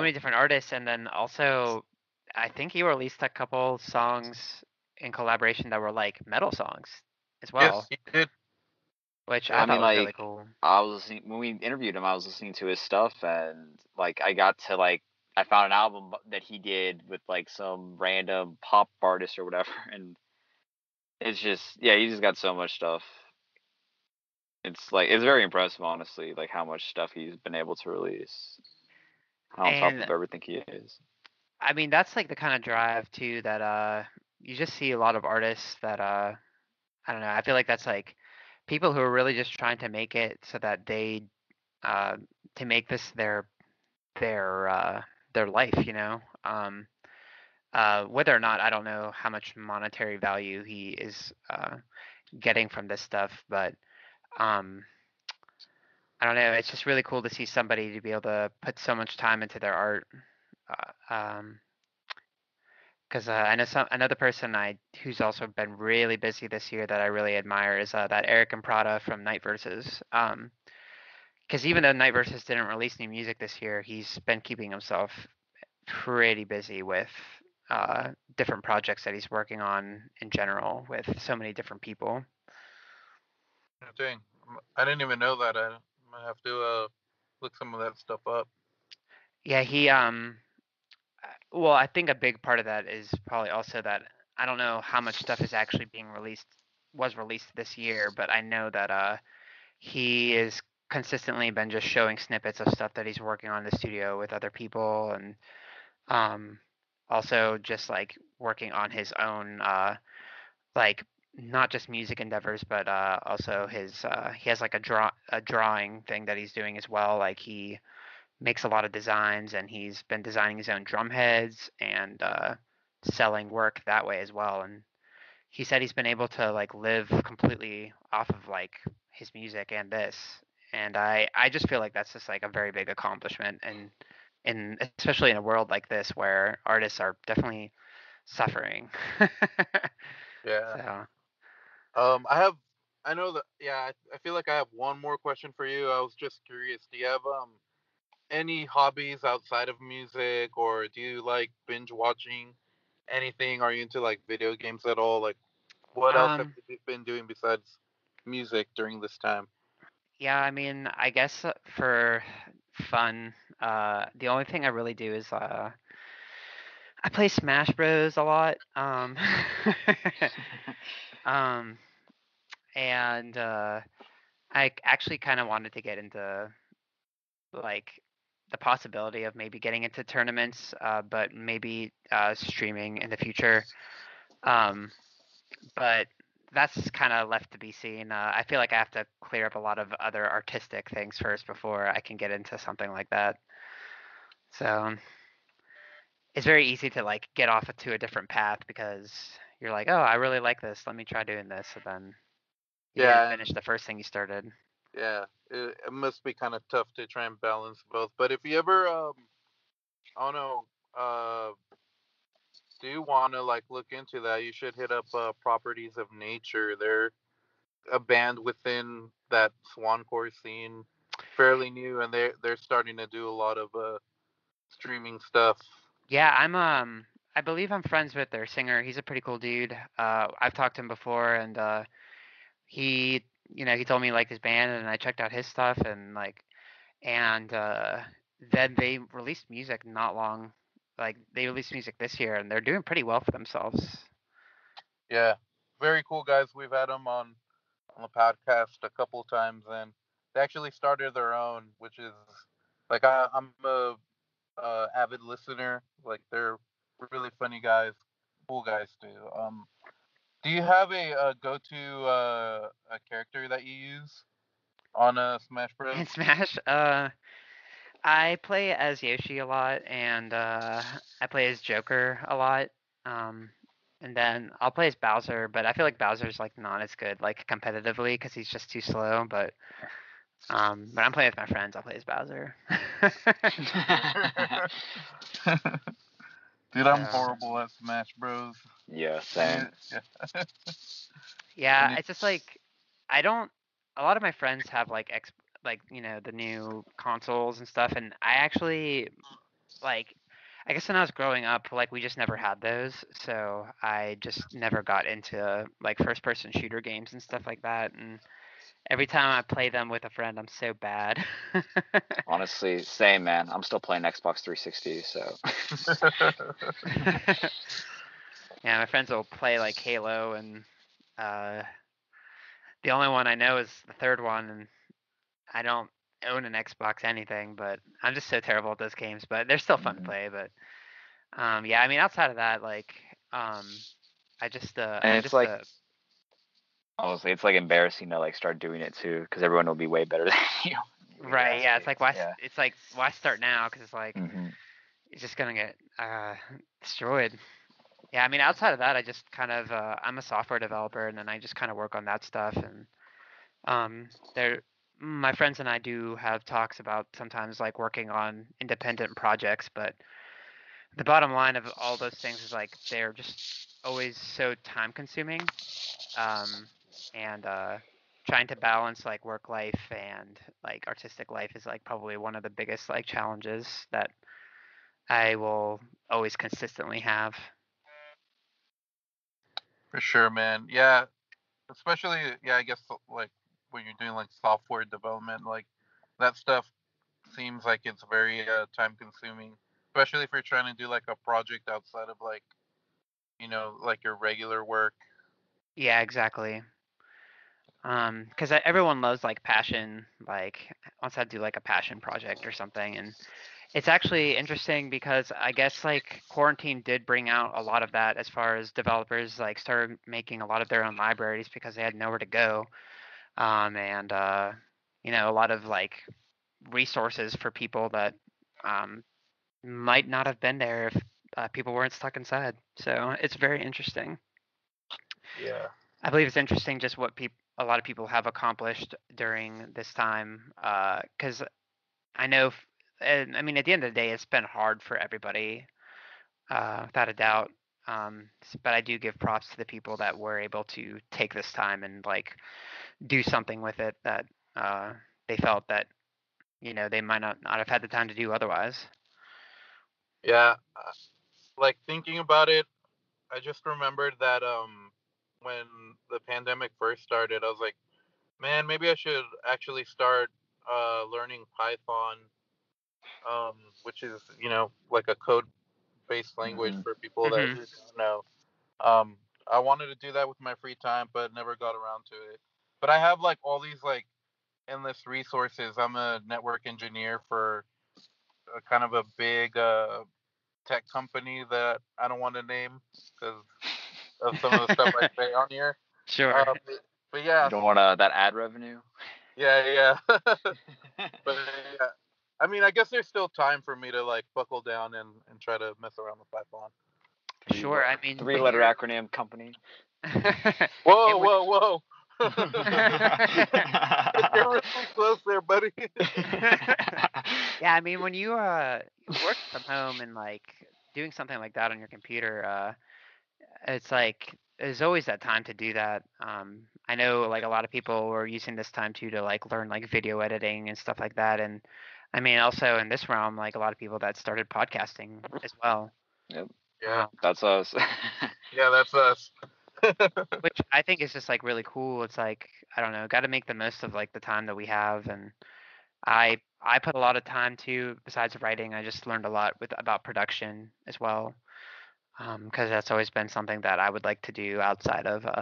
many different artists, and then also I think he released a couple songs in collaboration that were metal songs as well. Yes, he did. Which I thought was really cool. I was listening when we interviewed him. I was listening to his stuff, and I found an album that he did with some random pop artist or whatever, and it's just he just got so much stuff. It's it's very impressive, honestly, how much stuff he's been able to release. How on top of everything he is. I mean, that's the kind of drive too that you just see a lot of artists that I don't know. I feel that's people who are really just trying to make it so that they to make this their life, whether or not I don't know how much monetary value he is getting from this stuff, but I don't know. It's just really cool to see somebody to be able to put so much time into their art. Because I know another person who's also been really busy this year that I really admire is that Eric and Prada from Night Verses. Because even though Night Verses didn't release new music this year, he's been keeping himself pretty busy with different projects that he's working on in general with so many different people. Dang, I didn't even know that. I'm gonna have to look some of that stuff up. Yeah, he well, I think a big part of that is probably also that I don't know how much stuff is actually was released this year, but I know that he has consistently been just showing snippets of stuff that he's working on in the studio with other people, and also just working on his own not just music endeavors, but also his he has a drawing thing that he's doing as well. He makes a lot of designs, and he's been designing his own drum heads and selling work that way as well. And he said he's been able to like live completely off of like his music and this. And I just feel like that's just like a very big accomplishment, and in especially in a world like this where artists are definitely suffering. Yeah. So. I feel like I have one more question for you. I was just curious. Do you have any hobbies outside of music, or do you like binge watching anything? Are you into like video games at all? Like, what else have you been doing besides music during this time? Yeah, I mean, I guess for fun, the only thing I really do is I play Smash Bros. A lot. And I actually kind of wanted to get into like the possibility of maybe getting into tournaments, but maybe streaming in the future. But that's kind of left to be seen. I feel like I have to clear up a lot of other artistic things first before I can get into something like that. So it's very easy to like get off to a different path because you're like, oh, I really like this. Let me try doing this. And then you finish the first thing you started. Yeah, it must be kind of tough to try and balance both. But if you ever, do you want to like look into that, you should hit up Properties of Nature. They're a band within that swancore scene, fairly new, and they're starting to do a lot of streaming stuff. Yeah, I'm I believe I'm friends with their singer. He's a pretty cool dude. I've talked to him before, and he told me he liked his band, and I checked out his stuff, and then they released music this year, and they're doing pretty well for themselves. Yeah, very cool guys. We've had them on the podcast a couple times, and they actually started their own, which is like I'm a avid listener. Like, they're really funny guys, cool guys too. Do you have a go-to a character that you use on Smash Bros? In Smash, I play as Yoshi a lot, and I play as Joker a lot, and then I'll play as Bowser. But I feel like Bowser's like not as good like competitively because he's just too slow. But I'm playing with my friends. I'll play as Bowser. Dude, I'm horrible at Smash Bros. Yeah, same. Yeah, it's just like a lot of my friends have like the new consoles and stuff, and I actually I guess when I was growing up, like, we just never had those, so I just never got into like first person shooter games and stuff like that, and every time I play them with a friend, I'm so bad. Honestly, same, man. I'm still playing Xbox 360, so. Yeah, my friends will play, like, Halo, and the only one I know is the third one, and I don't own an Xbox anything, but I'm just so terrible at those games, but they're still fun to play, but, yeah, I mean, outside of that, like, I just, and it's just like... Honestly, it's like embarrassing to like start doing it too, because everyone will be way better than you. Right? Yeah. It's like why start now? Because it's like it's just gonna get destroyed. Yeah. I mean, outside of that, I just kind of I'm a software developer, and then I just kind of work on that stuff. And my friends and I do have talks about sometimes like working on independent projects, but the bottom line of all those things is like they're just always so time consuming. And trying to balance like work life and like artistic life is like probably one of the biggest like challenges that I will always consistently have. For sure, man. Yeah, especially I guess like when you're doing like software development, like that stuff seems like it's very time consuming, especially if you're trying to do like a project outside of like, you know, like your regular work. Yeah, exactly. Because everyone loves like passion. Like, once I do like a passion project or something, and it's actually interesting because I guess like quarantine did bring out a lot of that as far as developers like started making a lot of their own libraries because they had nowhere to go, and you know, a lot of like resources for people that might not have been there if people weren't stuck inside. So it's very interesting. Yeah. I believe it's interesting just what a lot of people have accomplished during this time, because I know, and I mean, at the end of the day, it's been hard for everybody, without a doubt. But I do give props to the people that were able to take this time and like do something with it that they felt that, you know, they might not have had the time to do otherwise. Yeah, like thinking about it, I just remembered that when the pandemic first started, I was like, man, maybe I should actually start learning Python, which is, you know, like a code-based language for people that don't know. I wanted to do that with my free time, but never got around to it. But I have like all these like endless resources. I'm a network engineer for a kind of a big tech company that I don't want to name because of some of the stuff I say on here. Sure. But yeah. You don't want that ad revenue? Yeah. But yeah. I mean, I guess there's still time for me to like buckle down and try to mess around with Python. Sure. I mean, 3-letter acronym company. Whoa. You're really close there, buddy. Yeah, I mean, when you work from home and like doing something like that on your computer, it's like there's always that time to do that. I know like a lot of people were using this time too to like learn like video editing and stuff like that. And I mean, also in this realm, like a lot of people that started podcasting as well. Yep. Yeah, that's us. Yeah, that's us. Which I think is just like really cool. It's like, I don't know, got to make the most of like the time that we have. And I put a lot of time too, besides writing. I just learned a lot about production as well, because that's always been something that I would like to do outside of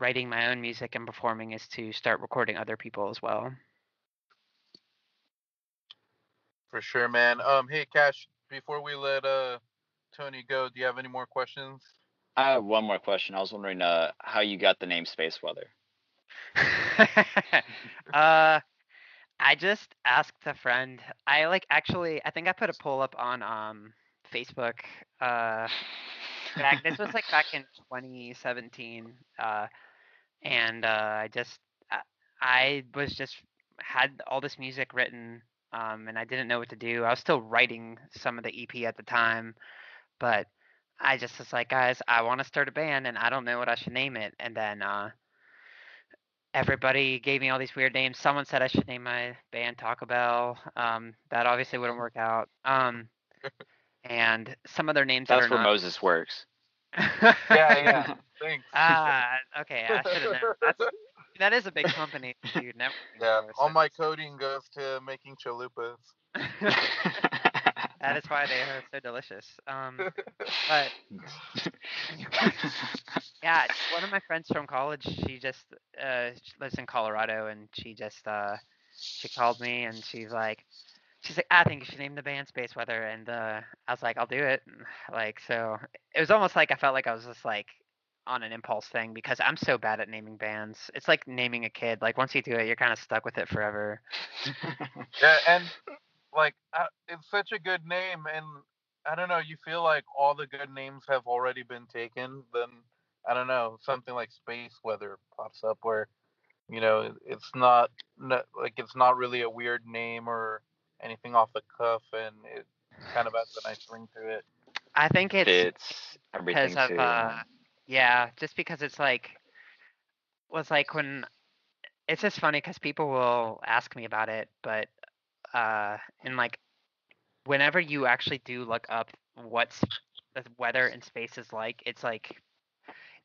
writing my own music and performing, is to start recording other people as well. For sure, man. Hey, Cash, before we let Tony go, do you have any more questions? I have one more question. I was wondering how you got the name Space Weather. I just asked a friend. I think I put a poll up on Facebook. This was like back in 2017, and I had all this music written, and I didn't know what to do. I was still writing some of the EP at the time. But I just was like, guys, I want to start a band, and I don't know what I should name it. And then everybody gave me all these weird names. Someone said I should name my band Taco Bell. That obviously wouldn't work out. And some other names that's that are where not... Moses works. yeah. Thanks. Okay. I should have known. That is a big company, dude. Yeah. All my coding goes to making chalupas. That is why they are so delicious. But yeah, one of my friends from college, she just she lives in Colorado, and she just she called me, and she's like, I think you should name the band Space Weather, and I was like, I'll do it. And, like, so it was almost like I felt like I was just like on an impulse thing, because I'm so bad at naming bands. It's like naming a kid. Like once you do it, you're kind of stuck with it forever. Yeah, and. Like, it's such a good name, and I don't know, you feel like all the good names have already been taken, then, I don't know, something like Space Weather pops up where, you know, it's not really a weird name or anything off the cuff, and it kind of has a nice ring to it. I think it's everything because of, yeah, just because it's like, was like when, it's just funny because people will ask me about it, but and like whenever you actually do look up what's the weather in space is like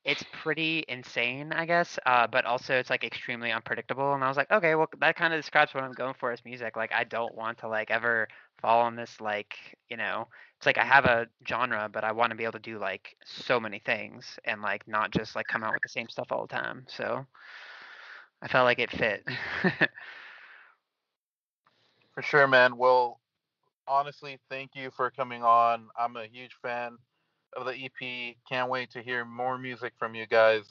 it's pretty insane, I guess, but also it's like extremely unpredictable. And I was like, okay, well, that kind of describes what I'm going for as music. Like I don't want to like ever fall on this, like, you know, it's like I have a genre, but I want to be able to do like so many things and like not just like come out with the same stuff all the time. So I felt like it fit. For sure, man. Well, honestly, thank you for coming on. I'm a huge fan of the EP. Can't wait to hear more music from you guys.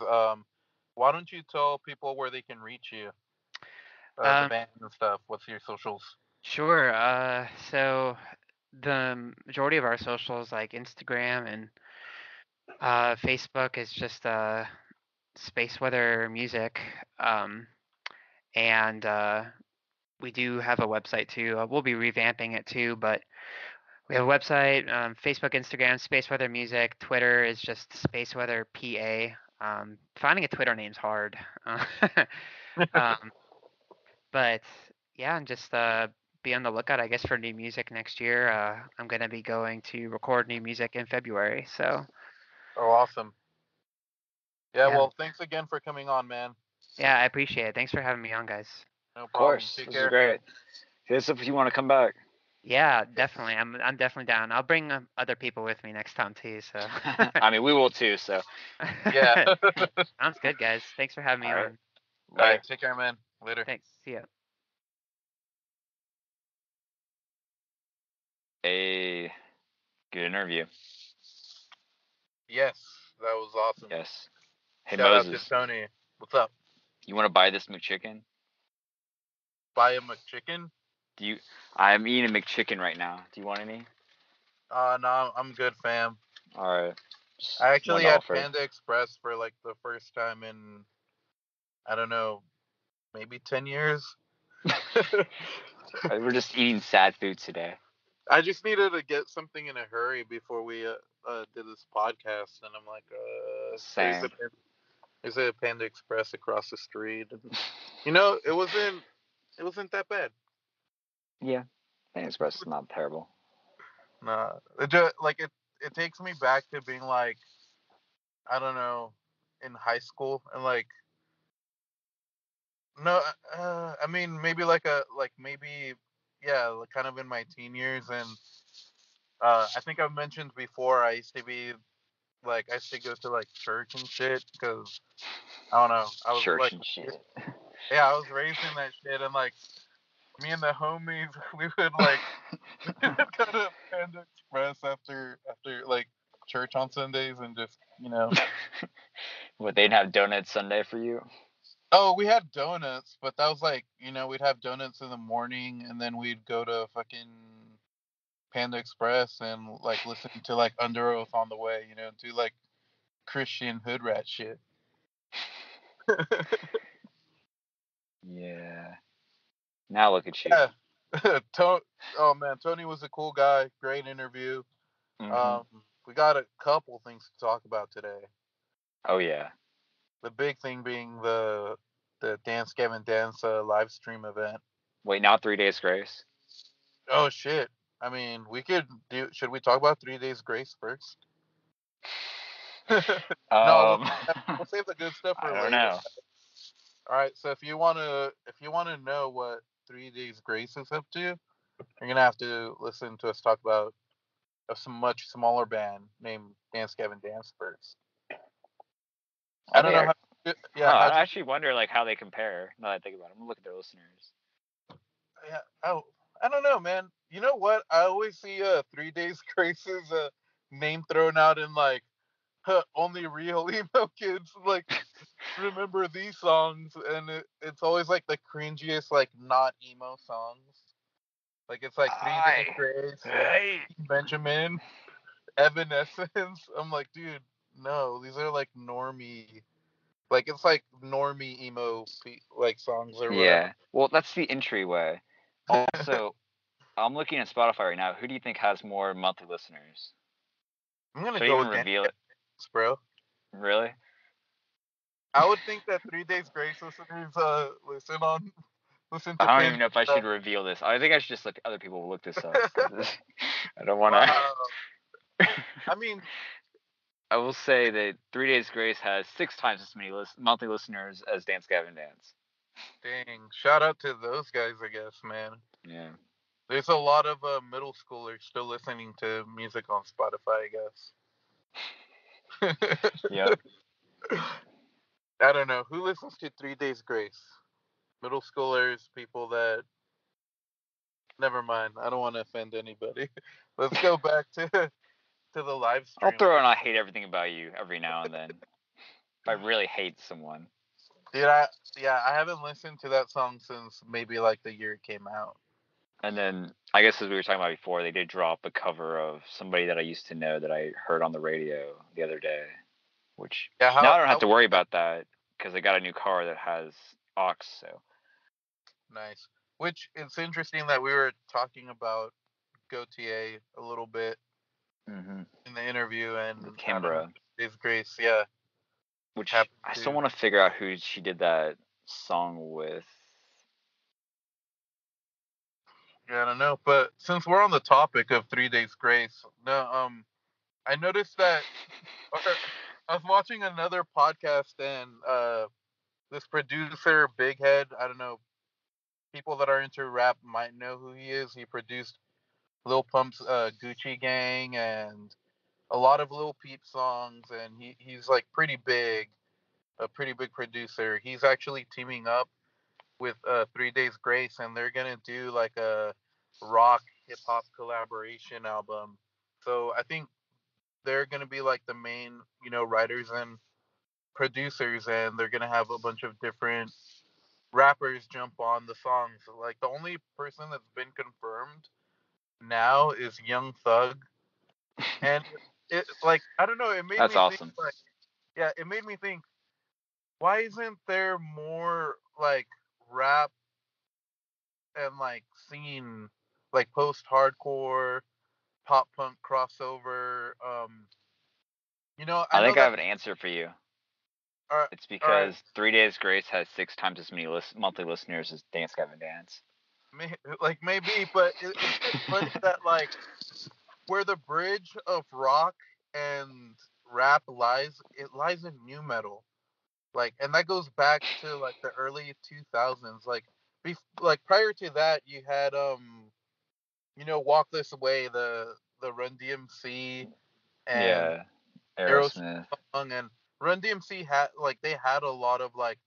Why don't you tell people where they can reach you? The band and stuff. What's your socials? Sure. So the majority of our socials, like Instagram and Facebook is just Space Weather Music, and we do have a website too. We'll be revamping it too, but we have a website, Facebook, Instagram, Space Weather Music. Twitter is just Space Weather PA. Finding a Twitter name's hard, but yeah, and just be on the lookout, I guess, for new music next year. I'm gonna be going to record new music in February. So. Oh, awesome. Yeah. Well, thanks again for coming on, man. Yeah, I appreciate it. Thanks for having me on, guys. No problem. Of course. Take care. This is great. Hit us up if you want to come back. Yeah, definitely. I'm definitely down. I'll bring other people with me next time too. So. I mean, we will too. So. Yeah. Sounds good, guys. Thanks for having me on. All right. Take care, man. Later. Thanks. See ya. A good interview. Yes, that was awesome. Yes. Hey, shout Moses. Out to Tony. What's up? You want to buy this McChicken? Buy a McChicken? I'm eating a McChicken right now. Do you want any? No, I'm good, fam. All right. Just I actually had offer. Panda Express for like the first time in, I don't know, maybe 10 years. We're just eating sad food today. I just needed to get something in a hurry before we did this podcast, and I'm like, there's a Panda Express across the street. You know, it wasn't that bad. Yeah, Panda Express is not terrible. Nah, it just, like it takes me back to being like, I don't know, in high school, and like, no, I mean maybe like maybe. Yeah, kind of in my teen years, and I think I've mentioned before, I used to go to, like, church and shit, because, I don't know, I was, church like, and shit. Yeah, I was raised in that shit, and, like, me and the homies, we would, like, go to Panda Express after, like, church on Sundays, and just, you know. What, they'd have donuts Sunday for you? Oh, we had donuts, but that was like, you know, we'd have donuts in the morning, and then we'd go to fucking Panda Express and, like, listen to, like, Underoath on the way, you know, do, like, Christian hood rat shit. Yeah. Now look at you. Yeah. Oh, man, Tony was a cool guy. Great interview. Mm-hmm. We got a couple things to talk about today. Oh, yeah. The big thing being the Dance Gavin Dance live stream event. Wait, not 3 Days Grace? Oh, shit. I mean, should we talk about 3 Days Grace first? No, we'll save the good stuff for later. I don't know. All right, so if you want to know what 3 Days Grace is up to, you're going to have to listen to us talk about a much smaller band named Dance Gavin Dance first. I don't know how to, I actually wonder like how they compare. Now that I think about it, I'm gonna look at their listeners. Yeah, I don't know, man. You know what? I always see 3 Days Grace's name thrown out in like only real emo kids like remember these songs, and it's always like the cringiest like not emo songs. Like it's like 3 Days Grace, Benjamin, Evanescence. I'm like, dude. No, these are like normie, like it's like normie emo like songs or whatever. Yeah, well that's the entryway. Also, I'm looking at Spotify right now. Who do you think has more monthly listeners? I'm gonna go with reveal it, bro. Really? I would think that 3 Days Grace listeners listen to. I don't even know if I should reveal this. I think I should just let other people look this up. I don't want to. I mean. I will say that 3 Days Grace has 6 times as many monthly listeners as Dance Gavin Dance. Dang. Shout out to those guys, I guess, man. Yeah. There's a lot of middle schoolers still listening to music on Spotify, I guess. Yep. I don't know. Who listens to 3 Days Grace? Middle schoolers, people that... Never mind. I don't want to offend anybody. Let's go back to the live stream. I'll throw in I hate everything about you every now and then. If I really hate someone. Dude, I haven't listened to that song since maybe like the year it came out. And then I guess as we were talking about before, they did drop a cover of somebody that I used to know that I heard on the radio the other day, which now I don't have to worry about that because I got a new car that has aux. So nice. Which it's interesting that we were talking about Gotye a little bit in the interview and Kimbra, Dave's Grace, which I still want to figure out who she did that song with. I don't know, but since we're on the topic of 3 Days Grace, I noticed that I was watching another podcast and this producer, Big Head, I don't know, people that are into rap might know who he is. He produced Lil Pump's Gucci Gang and a lot of Lil Peep songs, and he's like pretty big, a pretty big producer. He's actually teaming up with 3 Days Grace, and they're gonna do like a rock hip hop collaboration album. So I think they're gonna be like the main, writers and producers, and they're gonna have a bunch of different rappers jump on the songs. Like the only person that's been confirmed now is Young Thug, and it's like I don't know. It made that's me awesome. Think, like, yeah, it made me think. Why isn't there more like rap and like scene, like post-hardcore, pop punk crossover? I think I have an answer for you. Right, it's because 3 Days Grace has 6 times as many monthly listeners as Dance Gavin Dance. Maybe, but it's funny that like where the bridge of rock and rap lies, it lies in nu metal. Like, and that goes back to like the early 2000s. Like, prior to that, you had Walk This Way, the Run DMC, and Aerosmith song, and Run DMC had they had a lot of like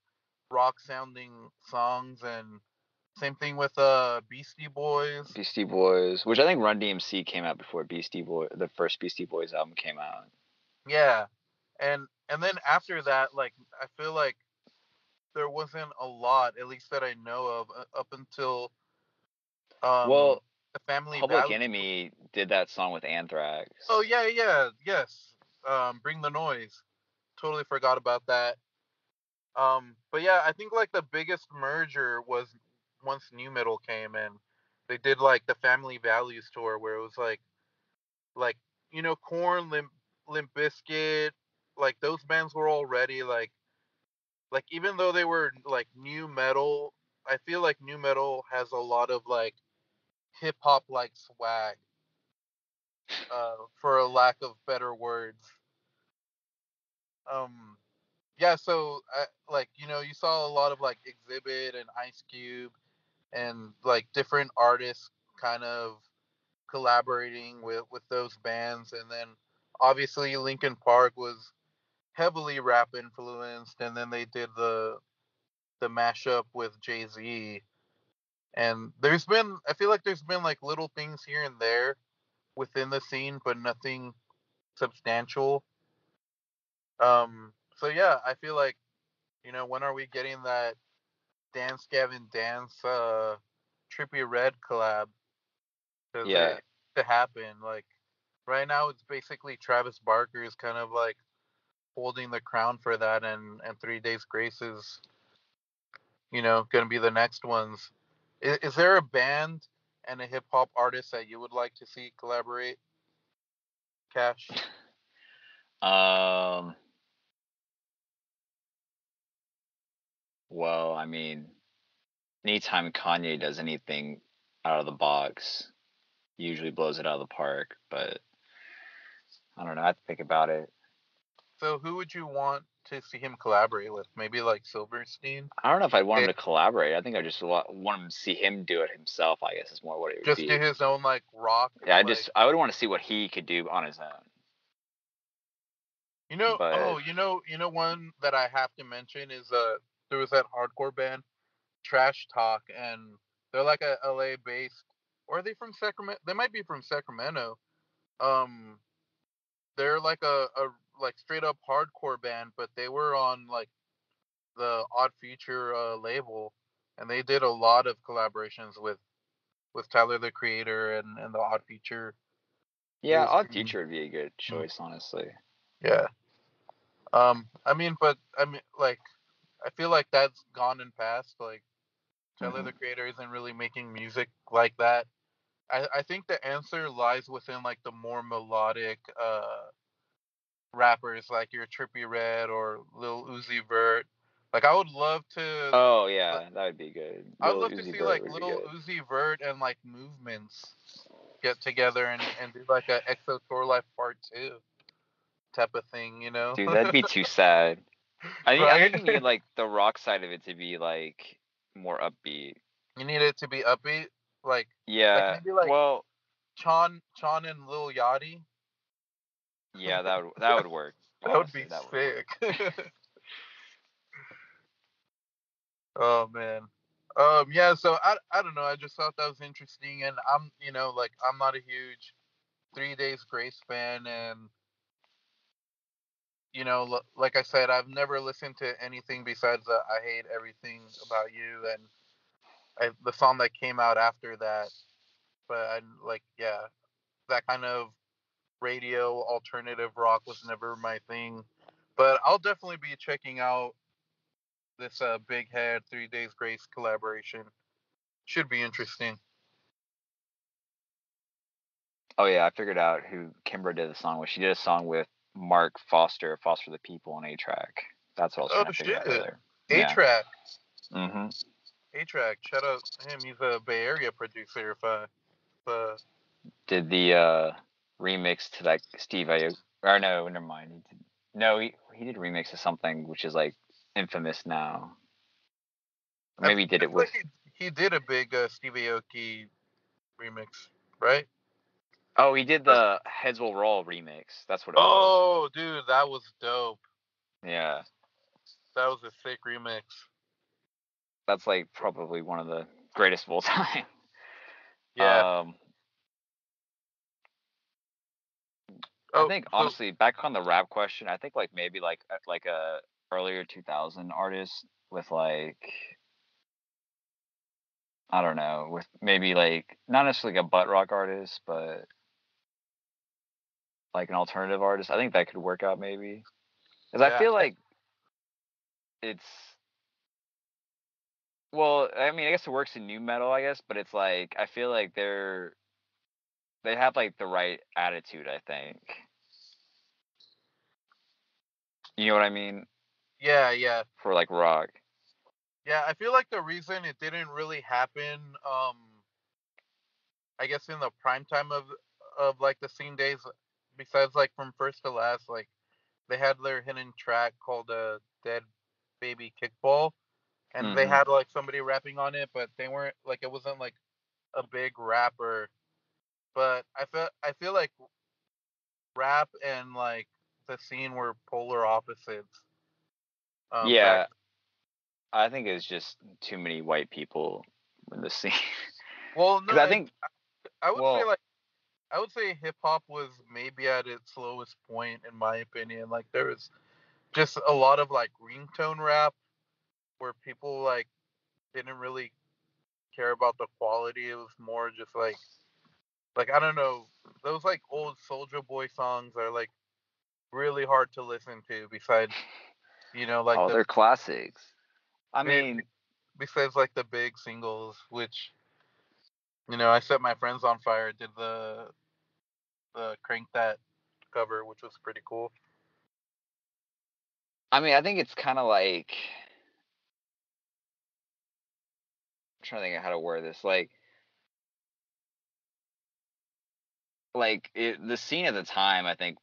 rock sounding songs, and same thing with Beastie Boys. Beastie Boys, which I think Run DMC came out before Beastie Boy, the first Beastie Boys album came out. Yeah, and then after that, like, I feel like there wasn't a lot, at least that I know of, up until the Family Public Battle. Enemy did that song with Anthrax. Oh, yes. Bring the Noise. Totally forgot about that. But yeah, I think, like, the biggest merger was once nu metal came in. They did, like, the Family Values tour where it was, like Korn, Limp Bizkit, like those bands were already like even though they were like nu metal, I feel like nu metal has a lot of like hip hop like swag, for a lack of better words. So you saw a lot of like Xzibit and Ice Cube and like different artists kind of collaborating with those bands, and then obviously Linkin Park was heavily rap influenced, and then they did the mashup with Jay-Z, and I feel like there's been like little things here and there within the scene, but nothing substantial. So yeah, I feel like when are we getting that Dance Gavin Dance Trippie Redd collab to happen? Like right now it's basically Travis Barker is kind of like holding the crown for that, and 3 Days Grace is, going to be the next ones. Is there a band and a hip hop artist that you would like to see collaborate? Cash? Well, I mean, anytime Kanye does anything out of the box, he usually blows it out of the park, but I don't know. I have to think about it. So who would you want to see him collaborate with? Maybe like Silverstein? I don't know if I'd want him to collaborate. I think I just want him to see him do it himself, I guess is more what it would be. Just do his own like rock. Yeah, I would want to see what he could do on his own. One that I have to mention is there was that hardcore band Trash Talk, and they're like a LA based, or are they from Sacramento? They might be from Sacramento. They're like a like straight up hardcore band, but they were on like the Odd Future label, and they did a lot of collaborations with with Tyler the Creator and the Odd Future. Yeah, Odd Future would be a good choice, honestly. Yeah. I feel like that's gone and passed. Like, Tyler the Creator isn't really making music like that. I think the answer lies within, like, the more melodic rappers, like your Trippie Redd or Lil Uzi Vert. Like, I would love to... Oh, yeah, that would be good. I would love to see, like, Lil Uzi Vert and, like, Movements get together and do, like, a EXO Tour Life Part 2 type of thing, you know? Dude, that'd be too sad. I think you need, like, the rock side of it to be, like, more upbeat. You need it to be upbeat? Like, yeah, like maybe like Chon and Lil Yachty. Yeah, that would work. Honestly, that would be sick. Oh man, yeah. So I don't know. I just thought that was interesting, and I'm not a huge 3 Days Grace fan, and like I said, I've never listened to anything besides I Hate Everything About You and. The song that came out after that, but that kind of radio alternative rock was never my thing. But I'll definitely be checking out this Big Head 3 Days Grace collaboration. Should be interesting. Oh yeah, I figured out who Kimbra did the song with. She did a song with Mark Foster, Foster the People, on A-Trak. That's what I was trying to figure out earlier. A-Trak. Yeah. Mm-hmm. A-Trak, shout out to him. He's a Bay Area producer. Did the remix to that Steve Aoki? Or no, never mind. He did remix to something which is like infamous now. Maybe he did it with. He did a big Steve Aoki remix, right? Oh, he did the Heads Will Roll remix. That's what it was. Oh, dude, that was dope. Yeah. That was a sick remix. That's like probably one of the greatest of all time. Yeah. I think honestly, back on the rap question, I think like maybe like a earlier 2000 artist with like I don't know, with maybe like not necessarily like a butt rock artist, but like an alternative artist. I think that could work out maybe, because I feel like it's. Well, I mean, I guess it works in new metal, I guess, but it's like I feel like they have like the right attitude, I think. You know what I mean? Yeah. For like rock. Yeah, I feel like the reason it didn't really happen, I guess in the prime time of like the scene days, besides like From First to Last, like they had their hidden track called Dead Baby Kickball. And they had, like, somebody rapping on it, but they weren't, like, it wasn't, like, a big rapper. But I feel like rap and, like, the scene were polar opposites. Yeah. I think it's just too many white people in the scene. Well, no. I would say hip-hop was maybe at its lowest point, in my opinion. Like, there was just a lot of, like, ringtone rap. Where people like didn't really care about the quality. It was more just like I don't know, those like old Soulja Boy songs are like really hard to listen to. Besides, like they're classics. Besides like the big singles, which I Set My Friends on Fire did the Crank That cover, which was pretty cool. I mean, I think it's kind of like. Trying to think of how to word this, like it, the scene at the time, I think,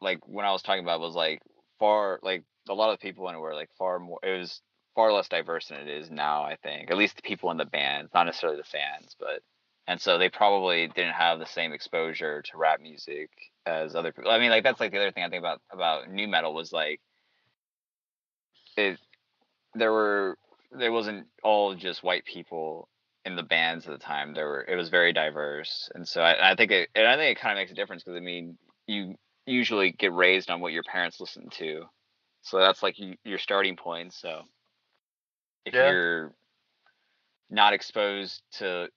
like when I was talking about, it was like far, like a lot of people in it were like far more. It was far less diverse than it is now. I think at least the people in the band, not necessarily the fans, but and so they probably didn't have the same exposure to rap music as other people. I mean, like that's like the other thing I think about nu metal was like it. There wasn't all just white people in the bands at the time. It was very diverse, and so I think it kind of makes a difference because I mean, you usually get raised on what your parents listen to, so that's like your starting point. So if you're not exposed to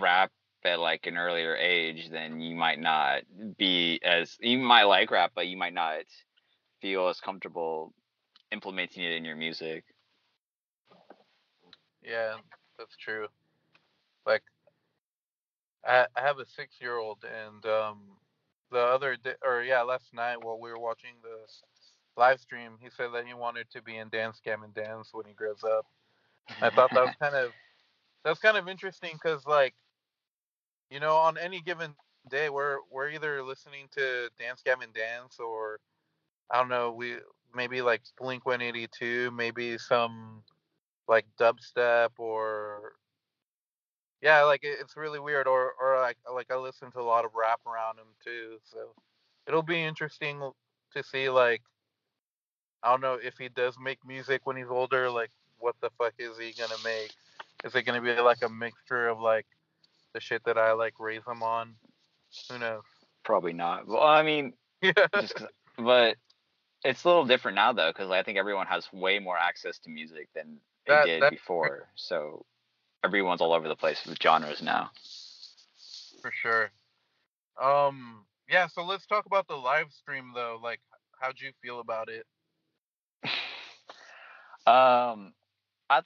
rap at like an earlier age, then you might not be as, you might like rap, but you might not feel as comfortable implementing it in your music. Yeah, that's true. Like, I have a 6-year-old, and the other day, last night while we were watching the live stream, he said that he wanted to be in Dance Gavin Dance when he grows up. I thought that was kind of interesting, because like, you know, on any given day, we're either listening to Dance Gavin Dance, or I don't know, we maybe like Blink-182, maybe some like dubstep, or yeah, like it's really weird. Or like I listen to a lot of rap around him too, so it'll be interesting to see, like, I don't know, if he does make music when he's older, like what the fuck is he gonna make? Is it gonna be like a mixture of like the shit that I like raise him on? Who knows? Probably not. Well, I mean, but it's a little different now though, because I think everyone has way more access to music than they did before. So everyone's all over the place with genres now. For sure. Yeah, so let's talk about the live stream though. Like, how'd you feel about it? I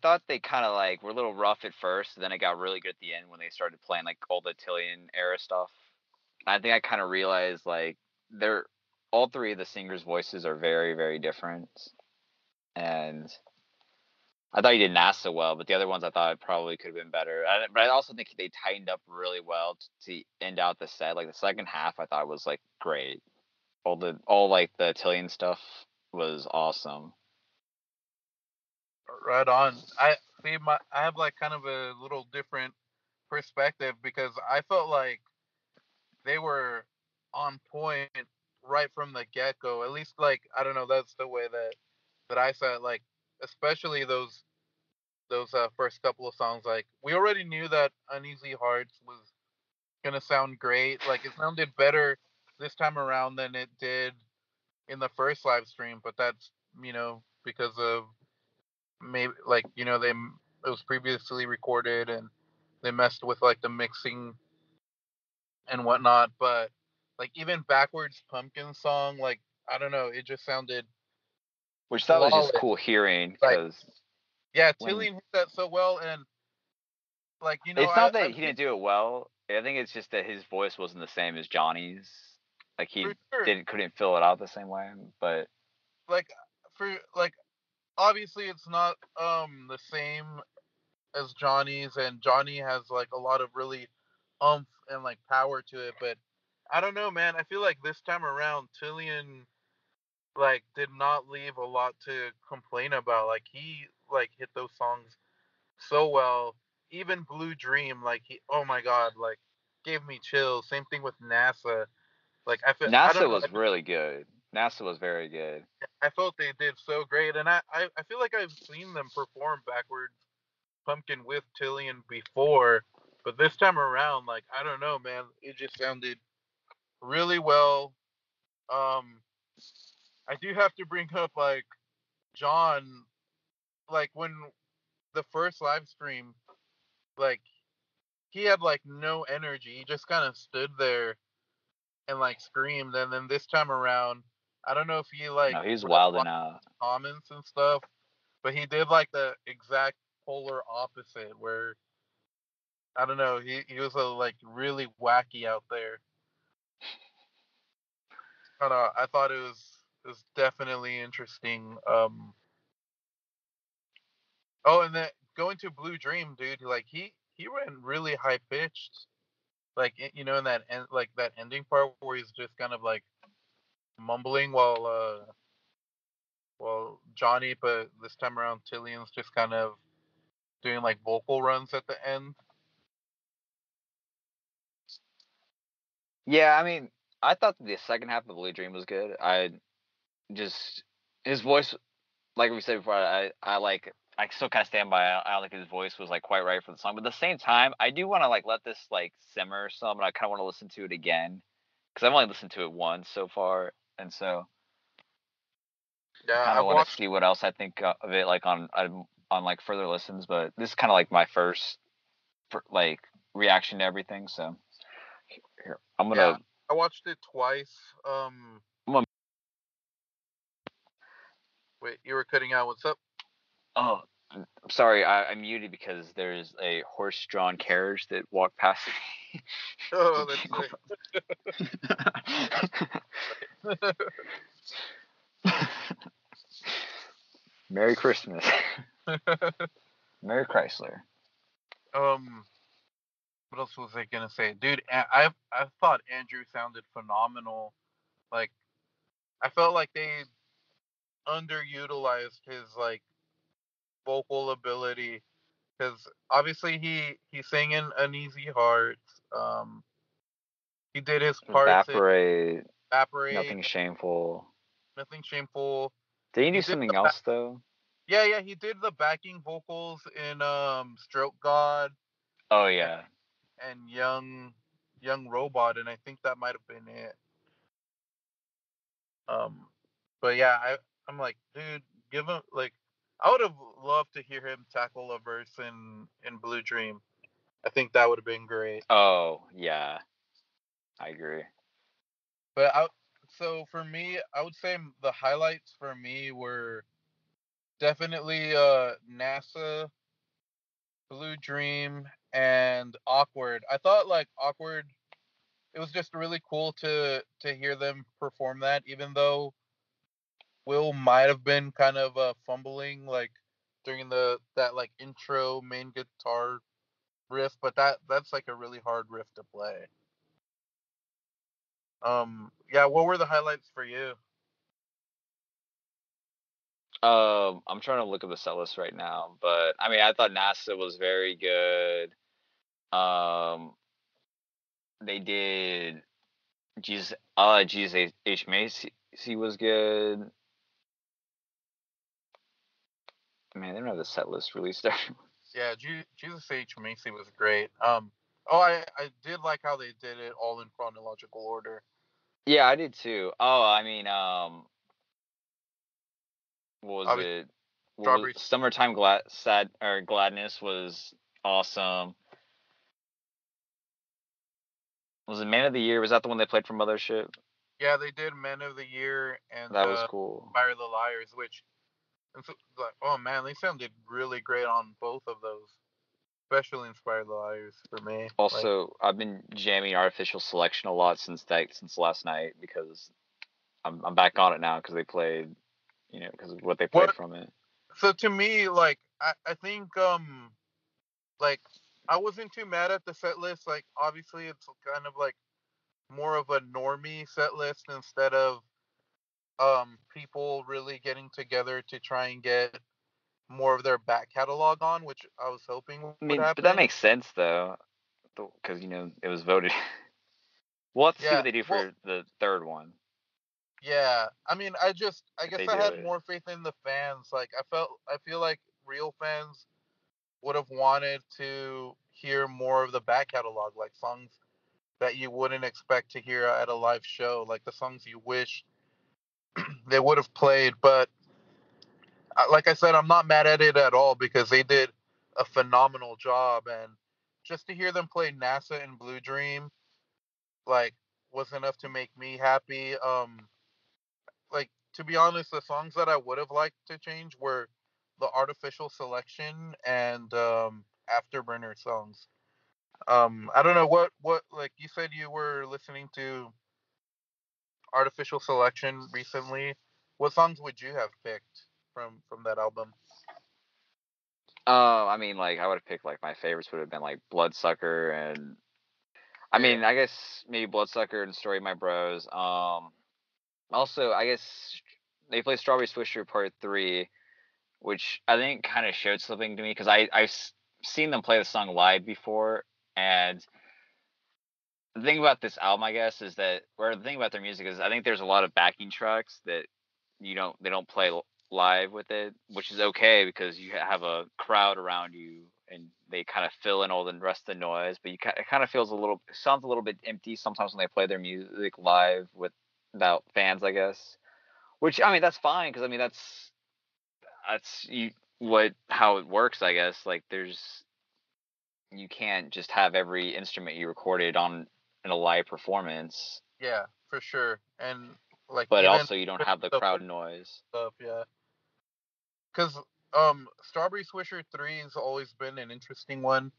thought they kind of like were a little rough at first, and then it got really good at the end when they started playing like all the Tillian era stuff. And I think I kind of realized like they're all three of the singers' voices are very, very different. And I thought he did NASA well, but the other ones I thought probably could have been better. But I also think they tightened up really well to end out the set. Like the second half, I thought was like great. All the Tillian stuff was awesome. Right on. I have like kind of a little different perspective, because I felt like they were on point right from the get go. At least like, I don't know, that's the way that I saw it. Like, especially those first couple of songs, like we already knew that Uneasy Hearts was gonna sound great. Like it sounded better this time around than it did in the first live stream, but that's, you know, because of maybe like, you know, it was previously recorded and they messed with like the mixing and whatnot. But like even Backwards Pumpkin song, like I don't know, it just sounded. Which that was just cool hearing, because like, yeah, Tilly did that so well, and like, you know, it's not that he didn't do it well. I think it's just that his voice wasn't the same as Johnny's. Like he couldn't fill it out the same way. But like obviously it's not the same as Johnny's, and Johnny has like a lot of really oomph and like power to it. But I don't know, man. I feel like this time around, Tillian like did not leave a lot to complain about. Like he like hit those songs so well. Even Blue Dream, like he, oh my god, like gave me chills. Same thing with NASA. Like I feel NASA was really good. NASA was very good. I felt they did so great, and I feel like I've seen them perform Backwards Pumpkin with Tillian before, but this time around, like I don't know, man, it just sounded really well. I do have to bring up like John, like when the first live stream, like he had like no energy. He just kind of stood there and like screamed. And then this time around, I don't know if he like he's wilding out comments and stuff, but he did like the exact polar opposite, where I don't know, he was like really wacky out there. I don't know, I thought it was definitely interesting. And then going to Blue Dream, dude, like he went really high pitched, like, you know, in that end, like that ending part where he's just kind of like mumbling while Johnny, but this time around Tillian's just kind of doing like vocal runs at the end. Yeah, I mean, I thought the second half of Blue Dream was good. His voice, like we said before, I still kind of stand by. I don't think his voice was like quite right for the song, but at the same time, I do want to like let this like simmer some, and I kind of want to listen to it again, because I've only listened to it once so far, and so yeah, I kind of want to see what else I think of it. Like on on like further listens, but this is kind of like my first like reaction to everything. So here, I'm gonna. Yeah, I watched it twice. Wait, you were cutting out. What's up? Oh, I'm sorry. I muted because there's a horse-drawn carriage that walked past me. Oh, that's right. Merry Christmas. Merry Chrysler. What else was I gonna say, dude? I thought Andrew sounded phenomenal. Like, I felt like they underutilized his like vocal ability, because obviously he sang in Uneasy Hearts. He did his parts. Evaporate. Nothing shameful. Did he do something else though? Yeah, he did the backing vocals in Stroke God. Oh yeah. And Young Robot, and I think that might have been it. But yeah, I'm like, dude, give him like, I would have loved to hear him tackle a verse in Blue Dream. I think that would have been great. Oh yeah, I agree. But so for me, I would say the highlights for me were definitely NASA, Blue Dream, and Awkward. I thought like Awkward, it was just really cool to hear them perform that, even though Will might have been kind of fumbling like during that like intro main guitar riff, but that's like a really hard riff to play. Yeah, what were the highlights for you? I'm trying to look at the set list right now, but I mean, I thought NASA was very good. They did Jesus H. Macy was good. Man, they don't have the set list released there. Yeah, Jesus H. Macy was great. I did like how they did it all in chronological order. Yeah, I did too. Oh, I mean, what was it? Summertime Gladness was awesome. Was it Man of the Year? Was that the one they played for Mothership? Yeah, they did Man of the Year and that was cool. Fire the Liars, which, like, oh man, they sounded really great on both of those. Especially Inspired Liars for me. Also, like, I've been jamming Artificial Selection a lot since last night, because I'm back on it now because they played, you know, because of what they played from it. So to me, like, I think, like, I wasn't too mad at the set list. Like, obviously, it's kind of like more of a normie set list instead of people really getting together to try and get more of their back catalog on, which I was hoping would happen. But that makes sense though, because you know it was voted. We'll have to see what they do for the third one. Yeah, I mean, I guess I had more faith in the fans. Like I feel like real fans would have wanted to hear more of the back catalog, like songs that you wouldn't expect to hear at a live show, like the songs you wish they would have played, but. Like I said, I'm not mad at it at all because they did a phenomenal job, and just to hear them play NASA and Blue Dream, like, was enough to make me happy. Like, to be honest, the songs that I would have liked to change were the Artificial Selection and Afterburner songs. I don't know what like you said you were listening to Artificial Selection recently. What songs would you have picked from that album? I mean, like, I would have picked, like, my favorites would have been, like, Bloodsucker and... I mean, I guess maybe Bloodsucker and Story of My Bros. Also, I guess they played Strawberry Swisher Part 3, which I think kind of showed something to me, because I've seen them play the song live before, and the thing about this album, I guess, is that... or the thing about their music is I think there's a lot of backing tracks that they don't play live with it, which is okay because you have a crowd around you and they kind of fill in all the rest of the noise, but it kind of sounds a little bit empty sometimes when they play their music live without fans, I guess, which I mean that's fine because I mean that's you how it works, I guess. Like, you can't just have every instrument you recorded on in a live performance. Yeah, for sure. And like, but also you don't have the crowd noise stuff. Yeah, because Strawberry Swisher 3 has always been an interesting one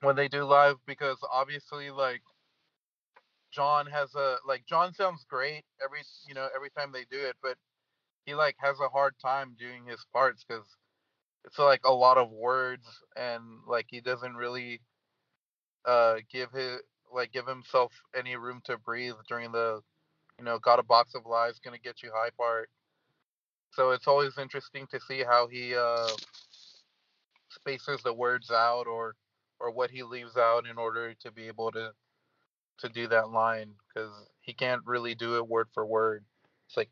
when they do live, because obviously like John sounds great every time they do it, but he like has a hard time doing his parts because it's like a lot of words, and like he doesn't really give himself any room to breathe during the Got a Box of Lies Gonna Get You High part. So it's always interesting to see how he spaces the words out or what he leaves out in order to be able to do that line, because he can't really do it word for word. It's like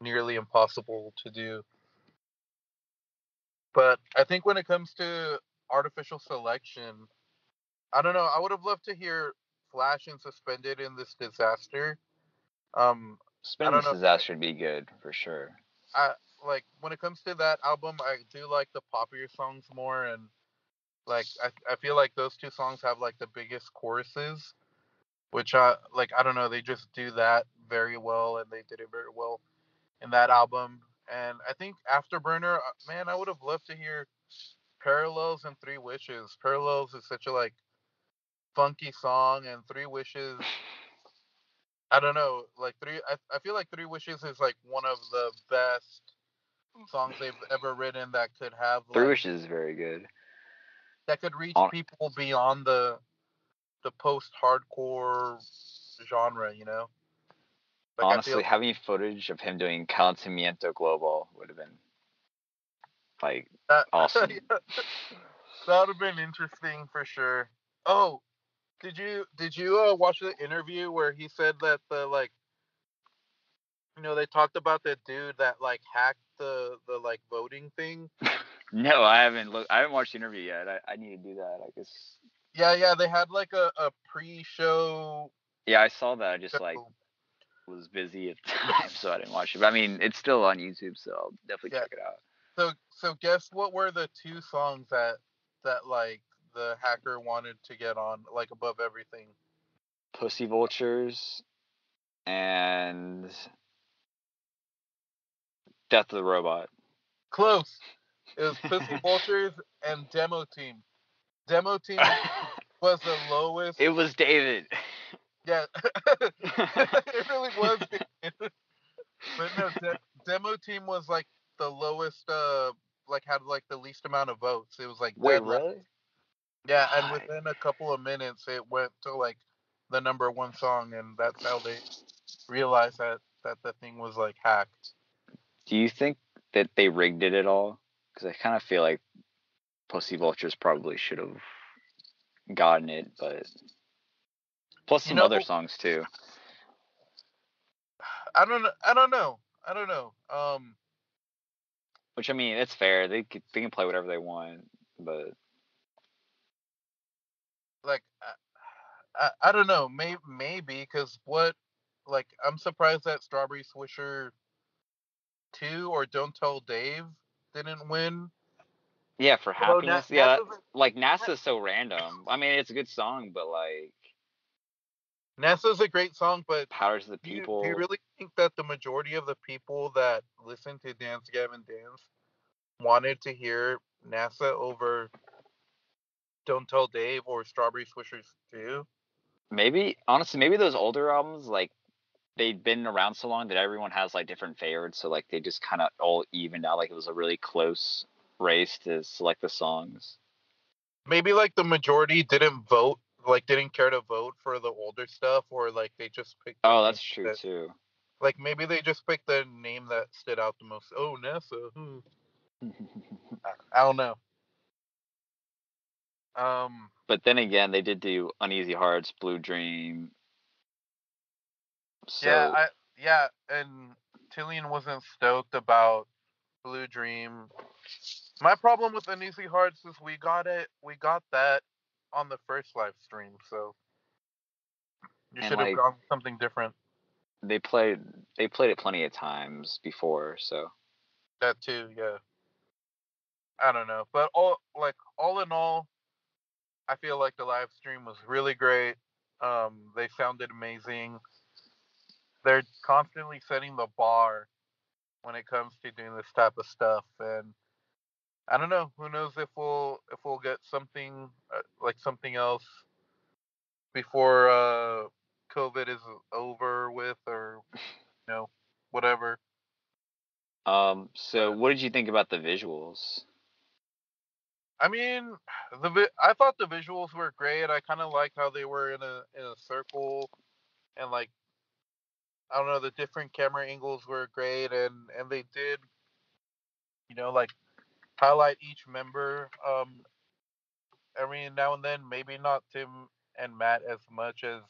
nearly impossible to do. But I think when it comes to artificial selection, I don't know. I would have loved to hear Flash and Suspended in this disaster. Suspended Disaster would be good for sure. I like when it comes to that album, I do like the poppier songs more, and like I feel like those two songs have like the biggest choruses, which I don't know, they just do that very well, and they did it very well in that album. And I think Afterburner, man, I would have loved to hear Parallels and Three Wishes. Parallels is such a like funky song, and Three Wishes, I don't know, like I feel like Three Wishes is like one of the best songs they've ever written that could have like, Three Wishes is very good. That could reach people beyond the post-hardcore genre, Like, honestly, having footage of him doing Calentamiento Global would have been like awesome. Yeah. That would have been interesting for sure. Oh, did you watch the interview where he said that they talked about the dude that like hacked the like voting thing? No, I haven't looked. I haven't watched the interview yet. I need to do that, I guess. Yeah. They had like a pre-show. Yeah, I saw that. I just show. Like was busy at the time, so I didn't watch it. But I mean, it's still on YouTube, so I'll definitely check it out. So guess what were the two songs that like the hacker wanted to get on, like above everything? Pussy Vultures and Death of the Robot. Close. It was Pussy Vultures and Demo Team. Demo Team was the lowest. It was David. Yeah. It really was. But no, Demo Team was like the lowest, like had like the least amount of votes. It was like wait, really? Yeah, and within a couple of minutes, it went to like the number one song, and that's how they realized that the thing was like hacked. Do you think that they rigged it at all? Because I kind of feel like Pussy Vultures probably should have gotten it, but plus some other songs too. I don't know. Which I mean, it's fair. They can play whatever they want, but like I don't know. Maybe because I'm surprised that Strawberry Swisher 2 or Don't Tell Dave didn't win. Yeah, for Happiness. Yeah, like NASA's so random. I mean, it's a good song, but like NASA's a great song, but Powers of the People. Do you really think that the majority of the people that listen to Dance Gavin Dance wanted to hear NASA over Don't Tell Dave or Strawberry Swishers 2? Maybe. Honestly, maybe those older albums, like, they'd been around so long that everyone has, like, different favorites, so, like, they just kind of all evened out. Like, it was a really close race to select the songs. Maybe, like, the majority didn't vote, like, didn't care to vote for the older stuff, or, like, they just picked... Oh, that's true, too. Like, maybe they just picked the name that stood out the most. Oh, NASA. I don't know. But then again, they did do Uneasy Hearts, Blue Dream. So... Yeah, and Tillian wasn't stoked about Blue Dream. My problem with Uneasy Hearts is we got that on the first live stream, so you should have gone something different. They played it plenty of times before, so that too, yeah. I don't know. But all in all, I feel like the live stream was really great. They sounded amazing. They're constantly setting the bar when it comes to doing this type of stuff, and I don't know. Who knows if we'll get something like something else before COVID is over with, or whatever. So what did you think about the visuals? I mean, I thought the visuals were great. I kind of liked how they were in a circle, and like, I don't know, the different camera angles were great, and they did, like, highlight each member every now and then. Maybe not Tim and Matt as much as,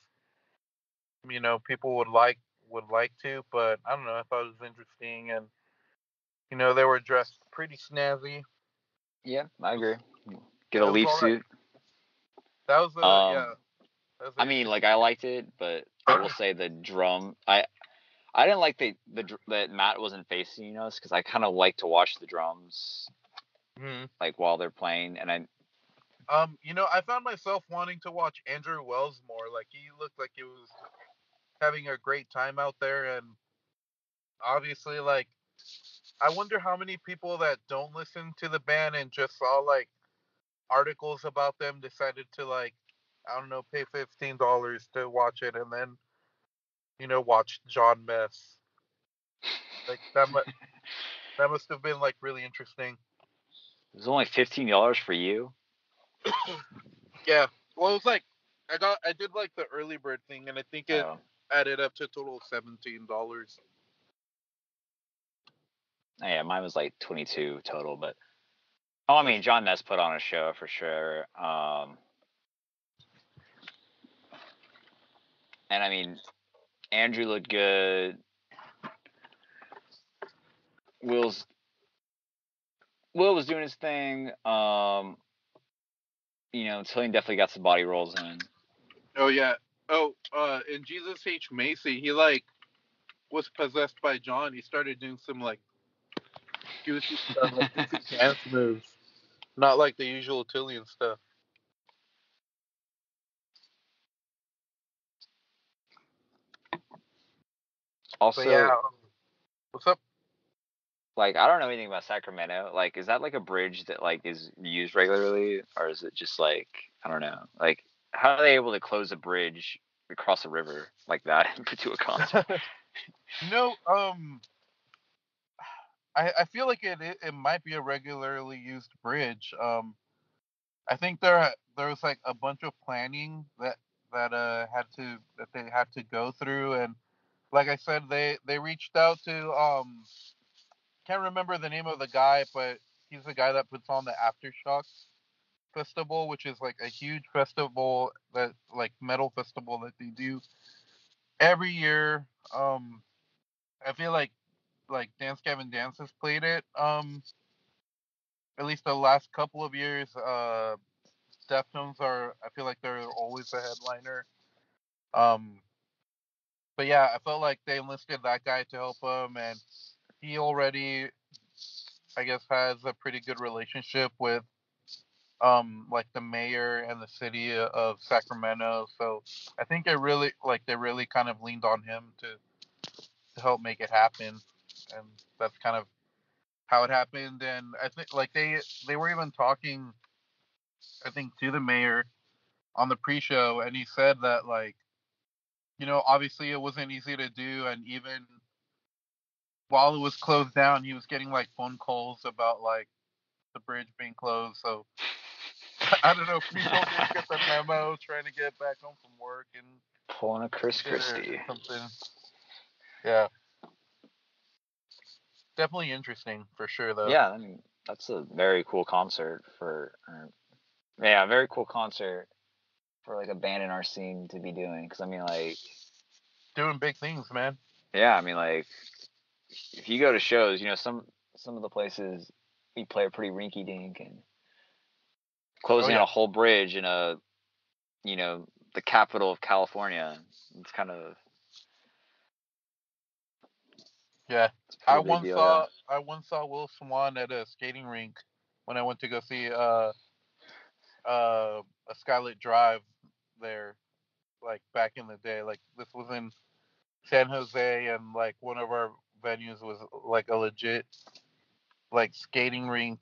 people would like to, but I don't know. I thought it was interesting, and, they were dressed pretty snazzy. Yeah, I agree. Get a leaf suit. That was yeah. I mean, like, I liked it, but I will say the drum. I didn't like that Matt wasn't facing us, because I kind of like to watch the drums, like while they're playing. And I, I found myself wanting to watch Andrew Wells more. Like, he looked like he was having a great time out there, and obviously, like, I wonder how many people that don't listen to the band and just saw like articles about them decided to like, I don't know, pay $15 to watch it, and then, watch John Mess. Like, that must have been, like, really interesting. It was only $15 for you? Yeah. Well, it was, like, I did, like, the early bird thing, and I think it added up to a total of $17. Yeah, mine was, like, 22 total, but... Oh, I mean, John Mess put on a show for sure. And I mean, Andrew looked good. Will was doing his thing. Tillian definitely got some body rolls in. Oh yeah. Oh, and Jesus H. Macy, he like was possessed by John. He started doing some like goofy stuff, like dance moves, not like the usual Tillian stuff. Also, yeah. What's up? Like, I don't know anything about Sacramento. Like, is that like a bridge that like is used regularly, or is it just like, I don't know? Like, how are they able to close a bridge across a river like that to a concert? I feel like it might be a regularly used bridge. I think there was like a bunch of planning that they had to go through, and like I said, they reached out to, can't remember the name of the guy, but he's the guy that puts on the Aftershocks Festival, which is like a huge festival, that like metal festival that they do every year. I feel like Dance Gavin Dance has played it, at least the last couple of years. Deftones I feel like they're always a headliner. But yeah, I felt like they enlisted that guy to help him, and he already, I guess, has a pretty good relationship with, like the mayor and the city of Sacramento. So I think they really kind of leaned on him to help make it happen, and that's kind of how it happened. And I think like they were even talking, I think, to the mayor on the pre-show, and he said that like, obviously it wasn't easy to do, and even while it was closed down, he was getting like phone calls about like the bridge being closed. So I don't know if people didn't get the memo, trying to get back home from work and pulling a Chris Christie or something. Yeah, definitely interesting for sure, though. Yeah, I mean, that's a very cool concert for like a band in our scene to be doing, because I mean, like, doing big things, man. Yeah, I mean, like, if you go to shows, some of the places we play are pretty rinky dink, and closing a whole bridge in a, the capital of California, it's kind of, yeah. I once saw Will Swan at a skating rink when I went to go see a Skylit Drive there, like back in the day. Like this was in San Jose, and like one of our venues was like a legit like skating rink,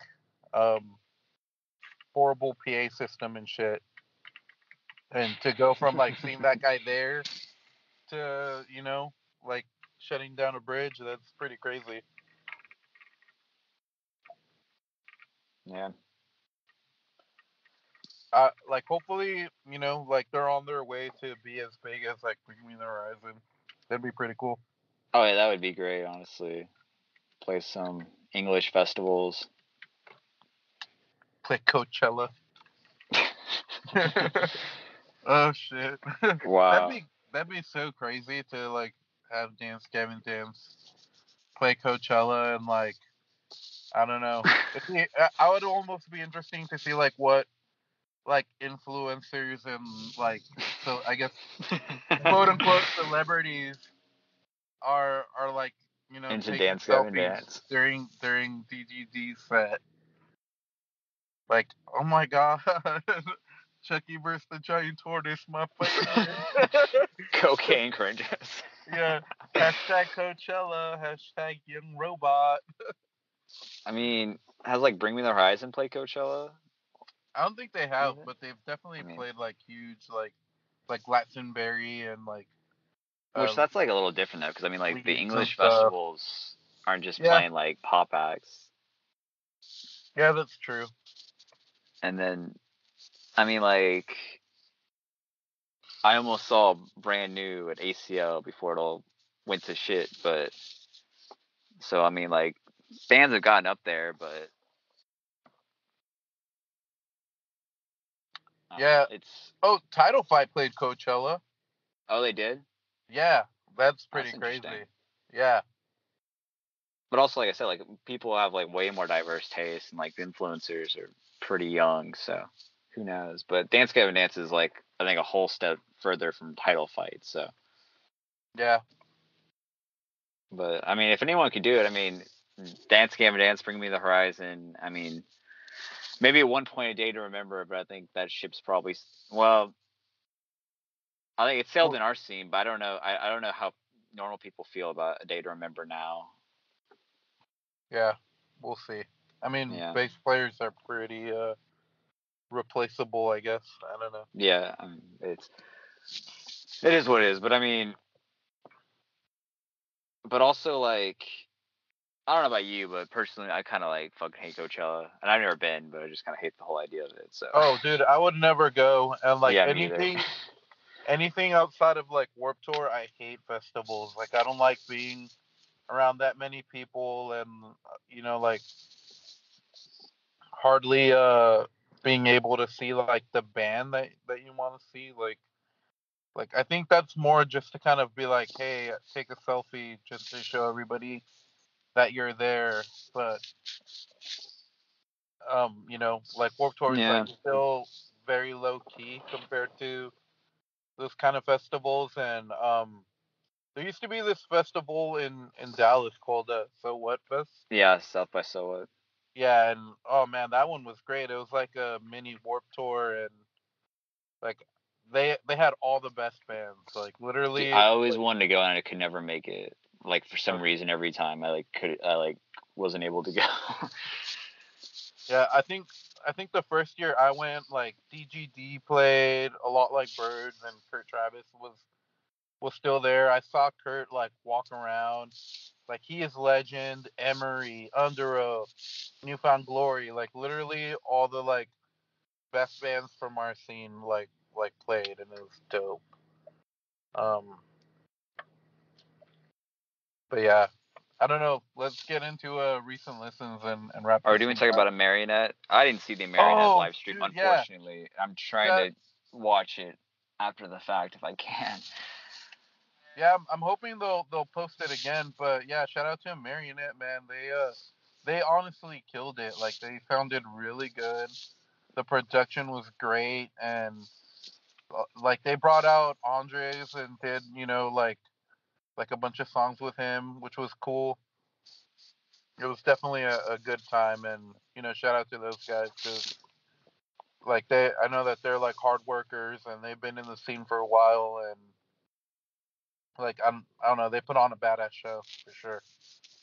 horrible PA system and shit. And to go from like seeing that guy there to, you know, like shutting down a bridge, that's pretty crazy. Yeah. Like hopefully, you know, like they're on their way to be as big as like Bring Me the Horizon. That'd be pretty cool. Oh yeah, that would be great, honestly. Play some English festivals. Play Coachella. Oh shit. Wow. That'd be so crazy to like have Dance Gavin Dance play Coachella, and like I don't know. I would almost be interesting to see like what like influencers and like, so I guess quote unquote celebrities are like, you know, into Dance Gavin Dance during DGD's set. Like, oh my god, Chucky versus the Giant Tortoise, my favorite. Cocaine cringes. Yeah. Hashtag Coachella. Hashtag Young Robot. I mean, has like Bring Me the Horizon played Coachella? I don't think they have, but they've definitely played like huge, like Glastonbury and like. Which that's like a little different though, because I mean, like the English festivals aren't just playing like pop acts. Yeah, that's true. And then, I mean, like, I almost saw Brand New at ACL before it all went to shit, but, so, I mean, like, bands have gotten up there, but. Yeah. Oh, Title Fight played Coachella. Oh, they did? Yeah, that's pretty crazy. Yeah. But also, like I said, like, people have, like, way more diverse tastes, and, like, the influencers are pretty young, so who knows? But Dance Gavin Dance is, like, I think a whole step further from Title Fight, so. Yeah. But, I mean, if anyone could do it, I mean, Dance Gavin Dance, Bring Me the Horizon, I mean, maybe at one point a day to remember, but I think that ship's probably, well, I think it sailed in our scene, but I don't know. I don't know how normal people feel about a day to remember now. Yeah, we'll see. I mean, bass players are pretty replaceable, I guess. I don't know. Yeah, I mean, it is what it is. But I mean, but also like, I don't know about you, but personally, I kind of like fucking hate Coachella, and I've never been, but I just kind of hate the whole idea of it. So. Oh, dude, I would never go, and like anything outside of like Warped Tour, I hate festivals. Like, I don't like being around that many people, and you know, like hardly being able to see like the band that you want to see. Like I think that's more just to kind of be like, hey, take a selfie just to show everybody that you're there. But you know, like Warped Tour is like still very low key compared to those kind of festivals. And there used to be this festival in Dallas called So What Fest. Yeah, South by So What. Yeah, and oh man, that one was great. It was like a mini Warped Tour, and like they had all the best bands. Like literally, dude, I always wanted to go, and I could never make it. Like for some reason, every time I wasn't able to go. Yeah, I think the first year I went, like DGD played a lot, like Birds, and Kurt Travis was still there. I saw Kurt like walk around, like he is Legend, Emery, Underoath, Newfound Glory, like literally all the like best bands from our scene like played, and it was dope. But yeah, I don't know. Let's get into recent listens and wrap. Are we doing talk about a Marionette? I didn't see the Marionette live stream, dude, unfortunately. Yeah. I'm trying to watch it after the fact if I can. Yeah, I'm hoping they'll post it again, but yeah, shout out to Marionette, man. They honestly killed it. Like they sounded really good. The production was great, and like they brought out Andres and did, you know, like a bunch of songs with him, which was cool. it was definitely a good time, and you know, shout out to those guys because, like, they, I know that they're like hard workers and they've been in the scene for a while, and like I don't know, they put on a badass show for sure.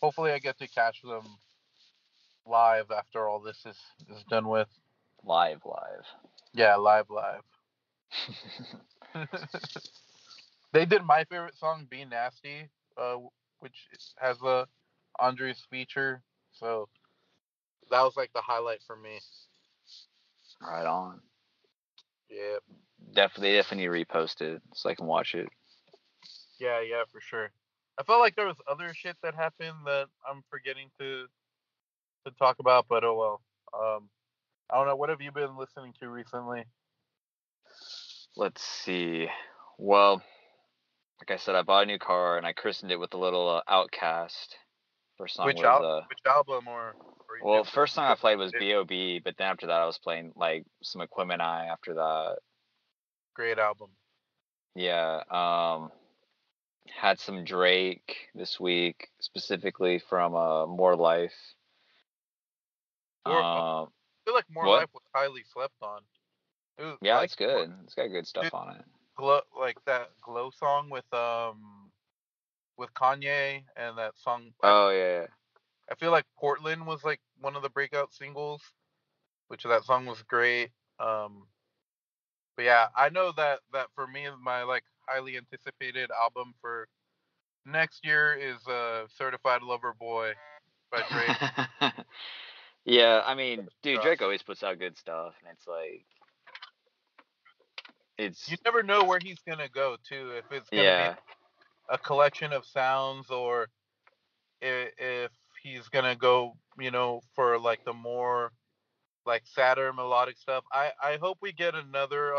Hopefully, I get to catch them live after all this is done with. Live. Yeah, live. They did my favorite song, "Be Nasty," which has Andre's feature, so that was like the highlight for me. Right on. Yeah. Definitely reposted so I can watch it. Yeah, for sure. I felt like there was other shit that happened that I'm forgetting to talk about, but oh well. I don't know. What have you been listening to recently? Let's see. Well, like I said, I bought a new car and I christened it with a little Outcast. First song which album or well, first song I played was B.O.B., but then after that I was playing like some Equipment Eye after that. Great album. Yeah. Had some Drake this week, specifically from More Life. I feel like More Life was highly slept on. It was, yeah, it's good. It's got good stuff on it. Glow, like that Glow song with Kanye and that song. Oh yeah. I feel like Portland was like one of the breakout singles, which that song was great. But yeah, I know that for me, my like highly anticipated album for next year is Certified Lover Boy by Drake. Yeah, I mean, dude, Drake always puts out good stuff, and it's like, you never know where he's gonna go too. If it's gonna be a collection of sounds, or if he's gonna go, you know, for like the more like sadder melodic stuff. I hope we get another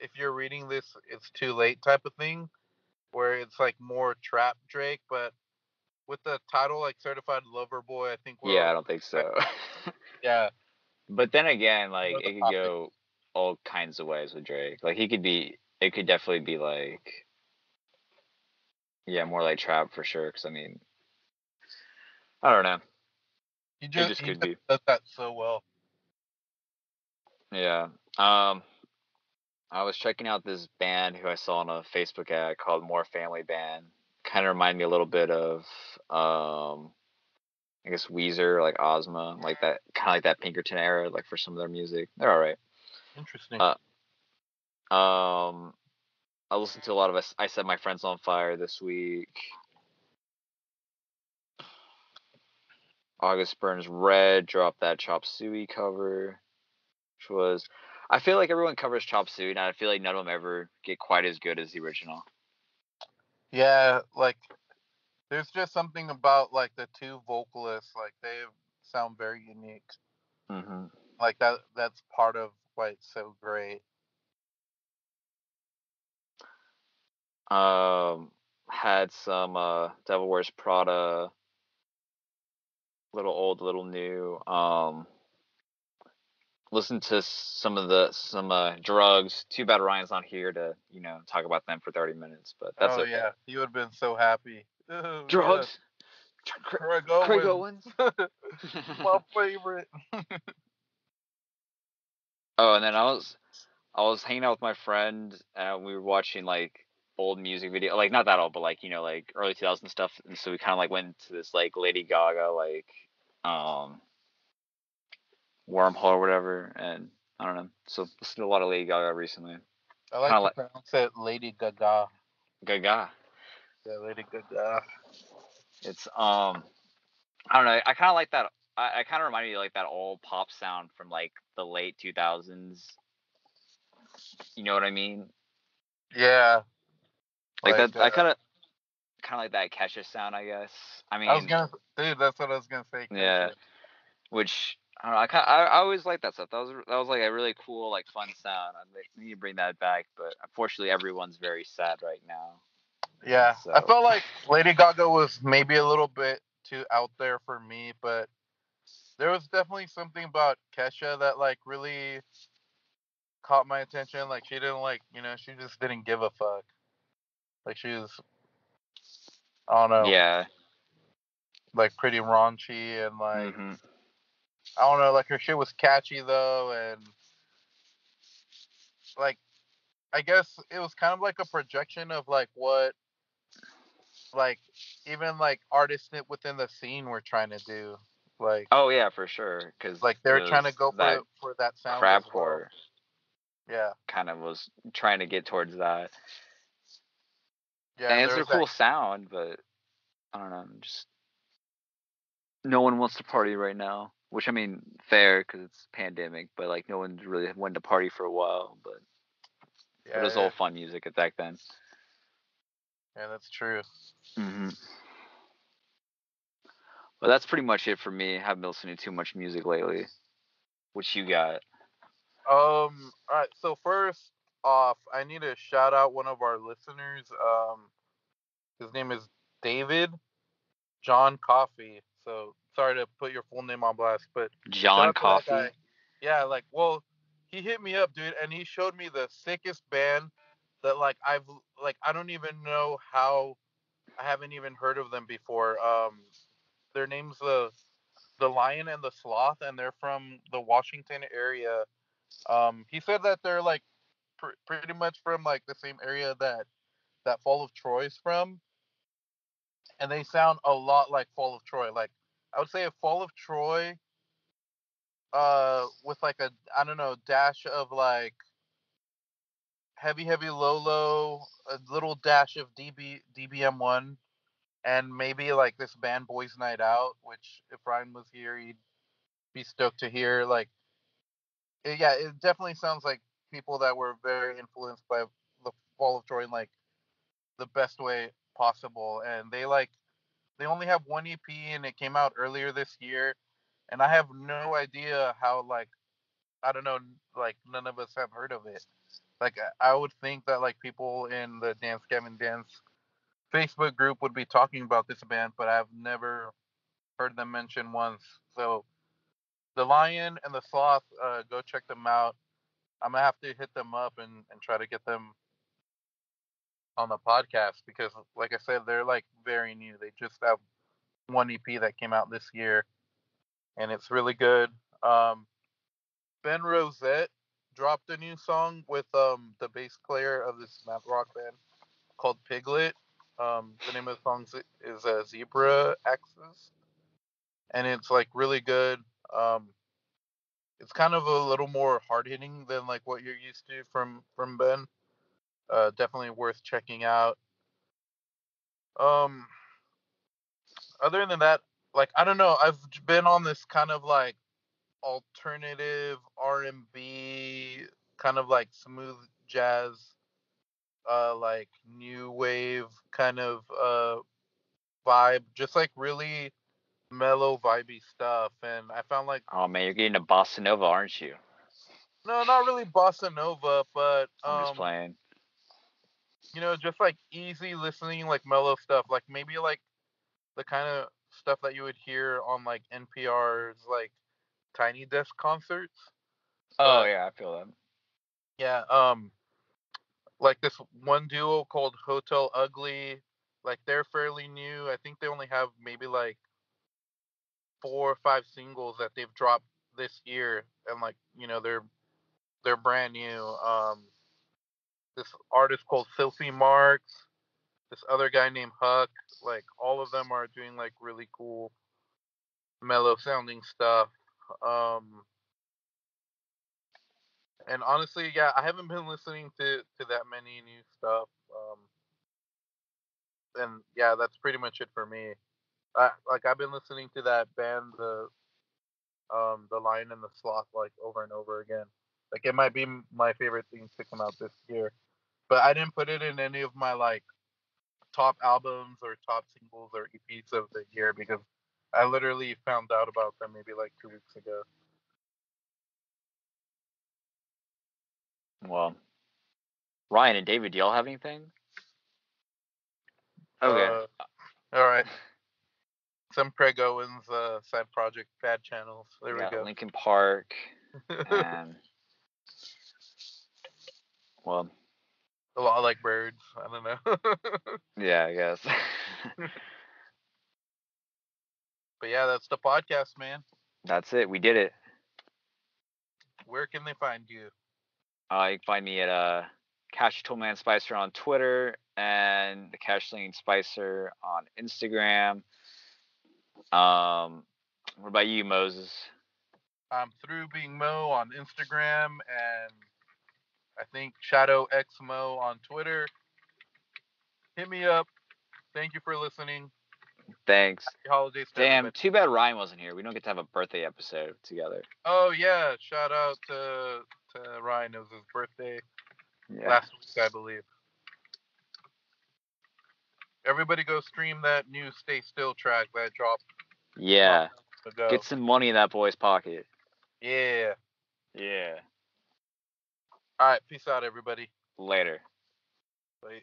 if you're reading this, it's too late type of thing, where it's like more trap Drake, but with the title like Certified Lover Boy, I think I don't think so. Yeah. But then again, like it could go all kinds of ways with Drake. Like it could definitely be like, yeah, more like trap for sure. Because I mean, I don't know. He could be. Does that so well. Yeah. I was checking out this band who I saw on a Facebook ad called More Family Band. Kind of remind me a little bit of, I guess Weezer, like Ozma, like that kind of like that Pinkerton era, like for some of their music. They're all right. Interesting. I listened to a lot of I Set My Friends on Fire this week. August Burns Red dropped that Chop Suey cover, which was, I feel like everyone covers Chop Suey, and I feel like none of them ever get quite as good as the original. Yeah, like there's just something about like the two vocalists, like they sound very unique. Mm-hmm. Like that's part of why it's so great. Had some Devil Wears Prada, little old, little new. Listened to some Drugs. Too bad Ryan's not here to, you know, talk about them for 30 minutes, but that's okay. Yeah, you would have been so happy. Drugs. Craig Owens. My favorite. Oh, and then I was hanging out with my friend, and we were watching like old music video, like not that old, but like, you know, like early 2000s stuff. And so we kind of like went to this like Lady Gaga like wormhole or whatever, and I don't know. So listened to a lot of Lady Gaga recently. I like to pronounce it Lady Gaga. Gaga. Yeah, Lady Gaga. It's I don't know. I kind of like that. I kind of remind me of, like, that old pop sound from, like, the late 2000s. You know what I mean? Yeah. Like that, I kind of like that Kesha sound, I guess. I mean... that's what I was going to say. Kesha. Yeah. Which, I don't know, I always liked that stuff. That was, like, a really cool, like, fun sound. I need to bring that back, but unfortunately everyone's very sad right now. Yeah. So. I felt like Lady Gaga was maybe a little bit too out there for me, but there was definitely something about Kesha that, like, really caught my attention. Like, she didn't, like, you know, she just didn't give a fuck. Like, she was, I don't know. Yeah. like pretty raunchy and like I don't know, like her shit was catchy though, and like I guess it was kind of like a projection of like what like even like artists within the scene were trying to do. Like, oh yeah, for sure, because like they were trying to go for that sound. Crabcore, yeah, kind of was trying to get towards that. Yeah, and it's a cool sound, but I don't know, just no one wants to party right now. Which I mean, fair, because it's pandemic, but like no one's really went to party for a while. But yeah, it was all fun music back then. Yeah, that's true. Mm-hmm. Well, that's pretty much it for me. I haven't been listening to too much music lately. What you got? All right. So first off, I need to shout out one of our listeners. His name is David John Coffey. So sorry to put your full name on blast, but John Coffey. Yeah, like, well, he hit me up, dude, and he showed me the sickest band that like I don't even know how I haven't even heard of them before. Their name's the Lion and the Sloth, and they're from the Washington area. He said that they're like pretty much from like the same area that Fall of Troy's from, and they sound a lot like Fall of Troy. Like I would say a Fall of Troy, with like a dash of like heavy Lolo, a little dash of DBM1. And maybe, like, this band Boys Night Out, which if Ryan was here, he'd be stoked to hear. Like, it definitely sounds like people that were very influenced by the Fall of Troy in, like, the best way possible. And they only have one EP, and it came out earlier this year. And I have no idea how, like, I don't know, like, none of us have heard of it. Like, I would think that, like, people in the Dance Gavin Dance Facebook group would be talking about this band, but I've never heard them mentioned once. So the Lion and the Sloth, go check them out. I'm gonna have to hit them up and try to get them on the podcast, because like I said, they're like very new. They just have one EP that came out this year, and it's really good. Ben Rosette dropped a new song with the bass player of this math rock band called Piglet. The name of the song is Zebra Axis, and it's like really good. It's kind of a little more hard hitting than like what you're used to from Ben. Definitely worth checking out. Other than that, like I don't know, I've been on this kind of like alternative R&B, kind of like smooth jazz, like new wave kind of vibe, just like really mellow vibey stuff. And I found like, oh man, you're getting a bossa nova, aren't you? No, not really bossa nova, but I'm just playing, you know, just like easy listening, like mellow stuff, like maybe like the kind of stuff that you would hear on like NPR's like Tiny Desk concerts. Oh yeah, I feel that. Yeah, like this one duo called Hotel Ugly, like they're fairly new. I think they only have maybe like 4 or 5 singles that they've dropped this year, and like, you know, they're brand new. This artist called Sophie Marks, this other guy named Huck, like all of them are doing like really cool mellow sounding stuff. And honestly, yeah, I haven't been listening to that many new stuff. And yeah, that's pretty much it for me. I've been listening to that band, the Lion and the Sloth, like over and over again. Like it might be my favorite thing to come out this year, but I didn't put it in any of my like top albums or top singles or EPs of the year, because I literally found out about them maybe like 2 weeks ago. Well, Ryan and David, do y'all have anything? Okay. All right. Some Craig Owens side project, Bad Channels. There we go. Linkin Park. And, well, a lot like birds. I don't know. Yeah, I guess. But yeah, that's the podcast, man. That's it. We did it. Where can they find you? You can find me at Cash Toolman Spicer on Twitter and the Cashling Spicer on Instagram. What about you, Moses? I'm through being Mo on Instagram and I think Shadow X Mo on Twitter. Hit me up. Thank you for listening. Thanks. Happy holidays. Damn, too bad Ryan wasn't here. We don't get to have a birthday episode together. Oh yeah, shout out to Ryan. It was his birthday last week, I believe. Everybody go stream that new Stay Still track that dropped. Yeah. Get some money in that boy's pocket. Yeah. Yeah. All right, peace out, everybody. Later. Bye.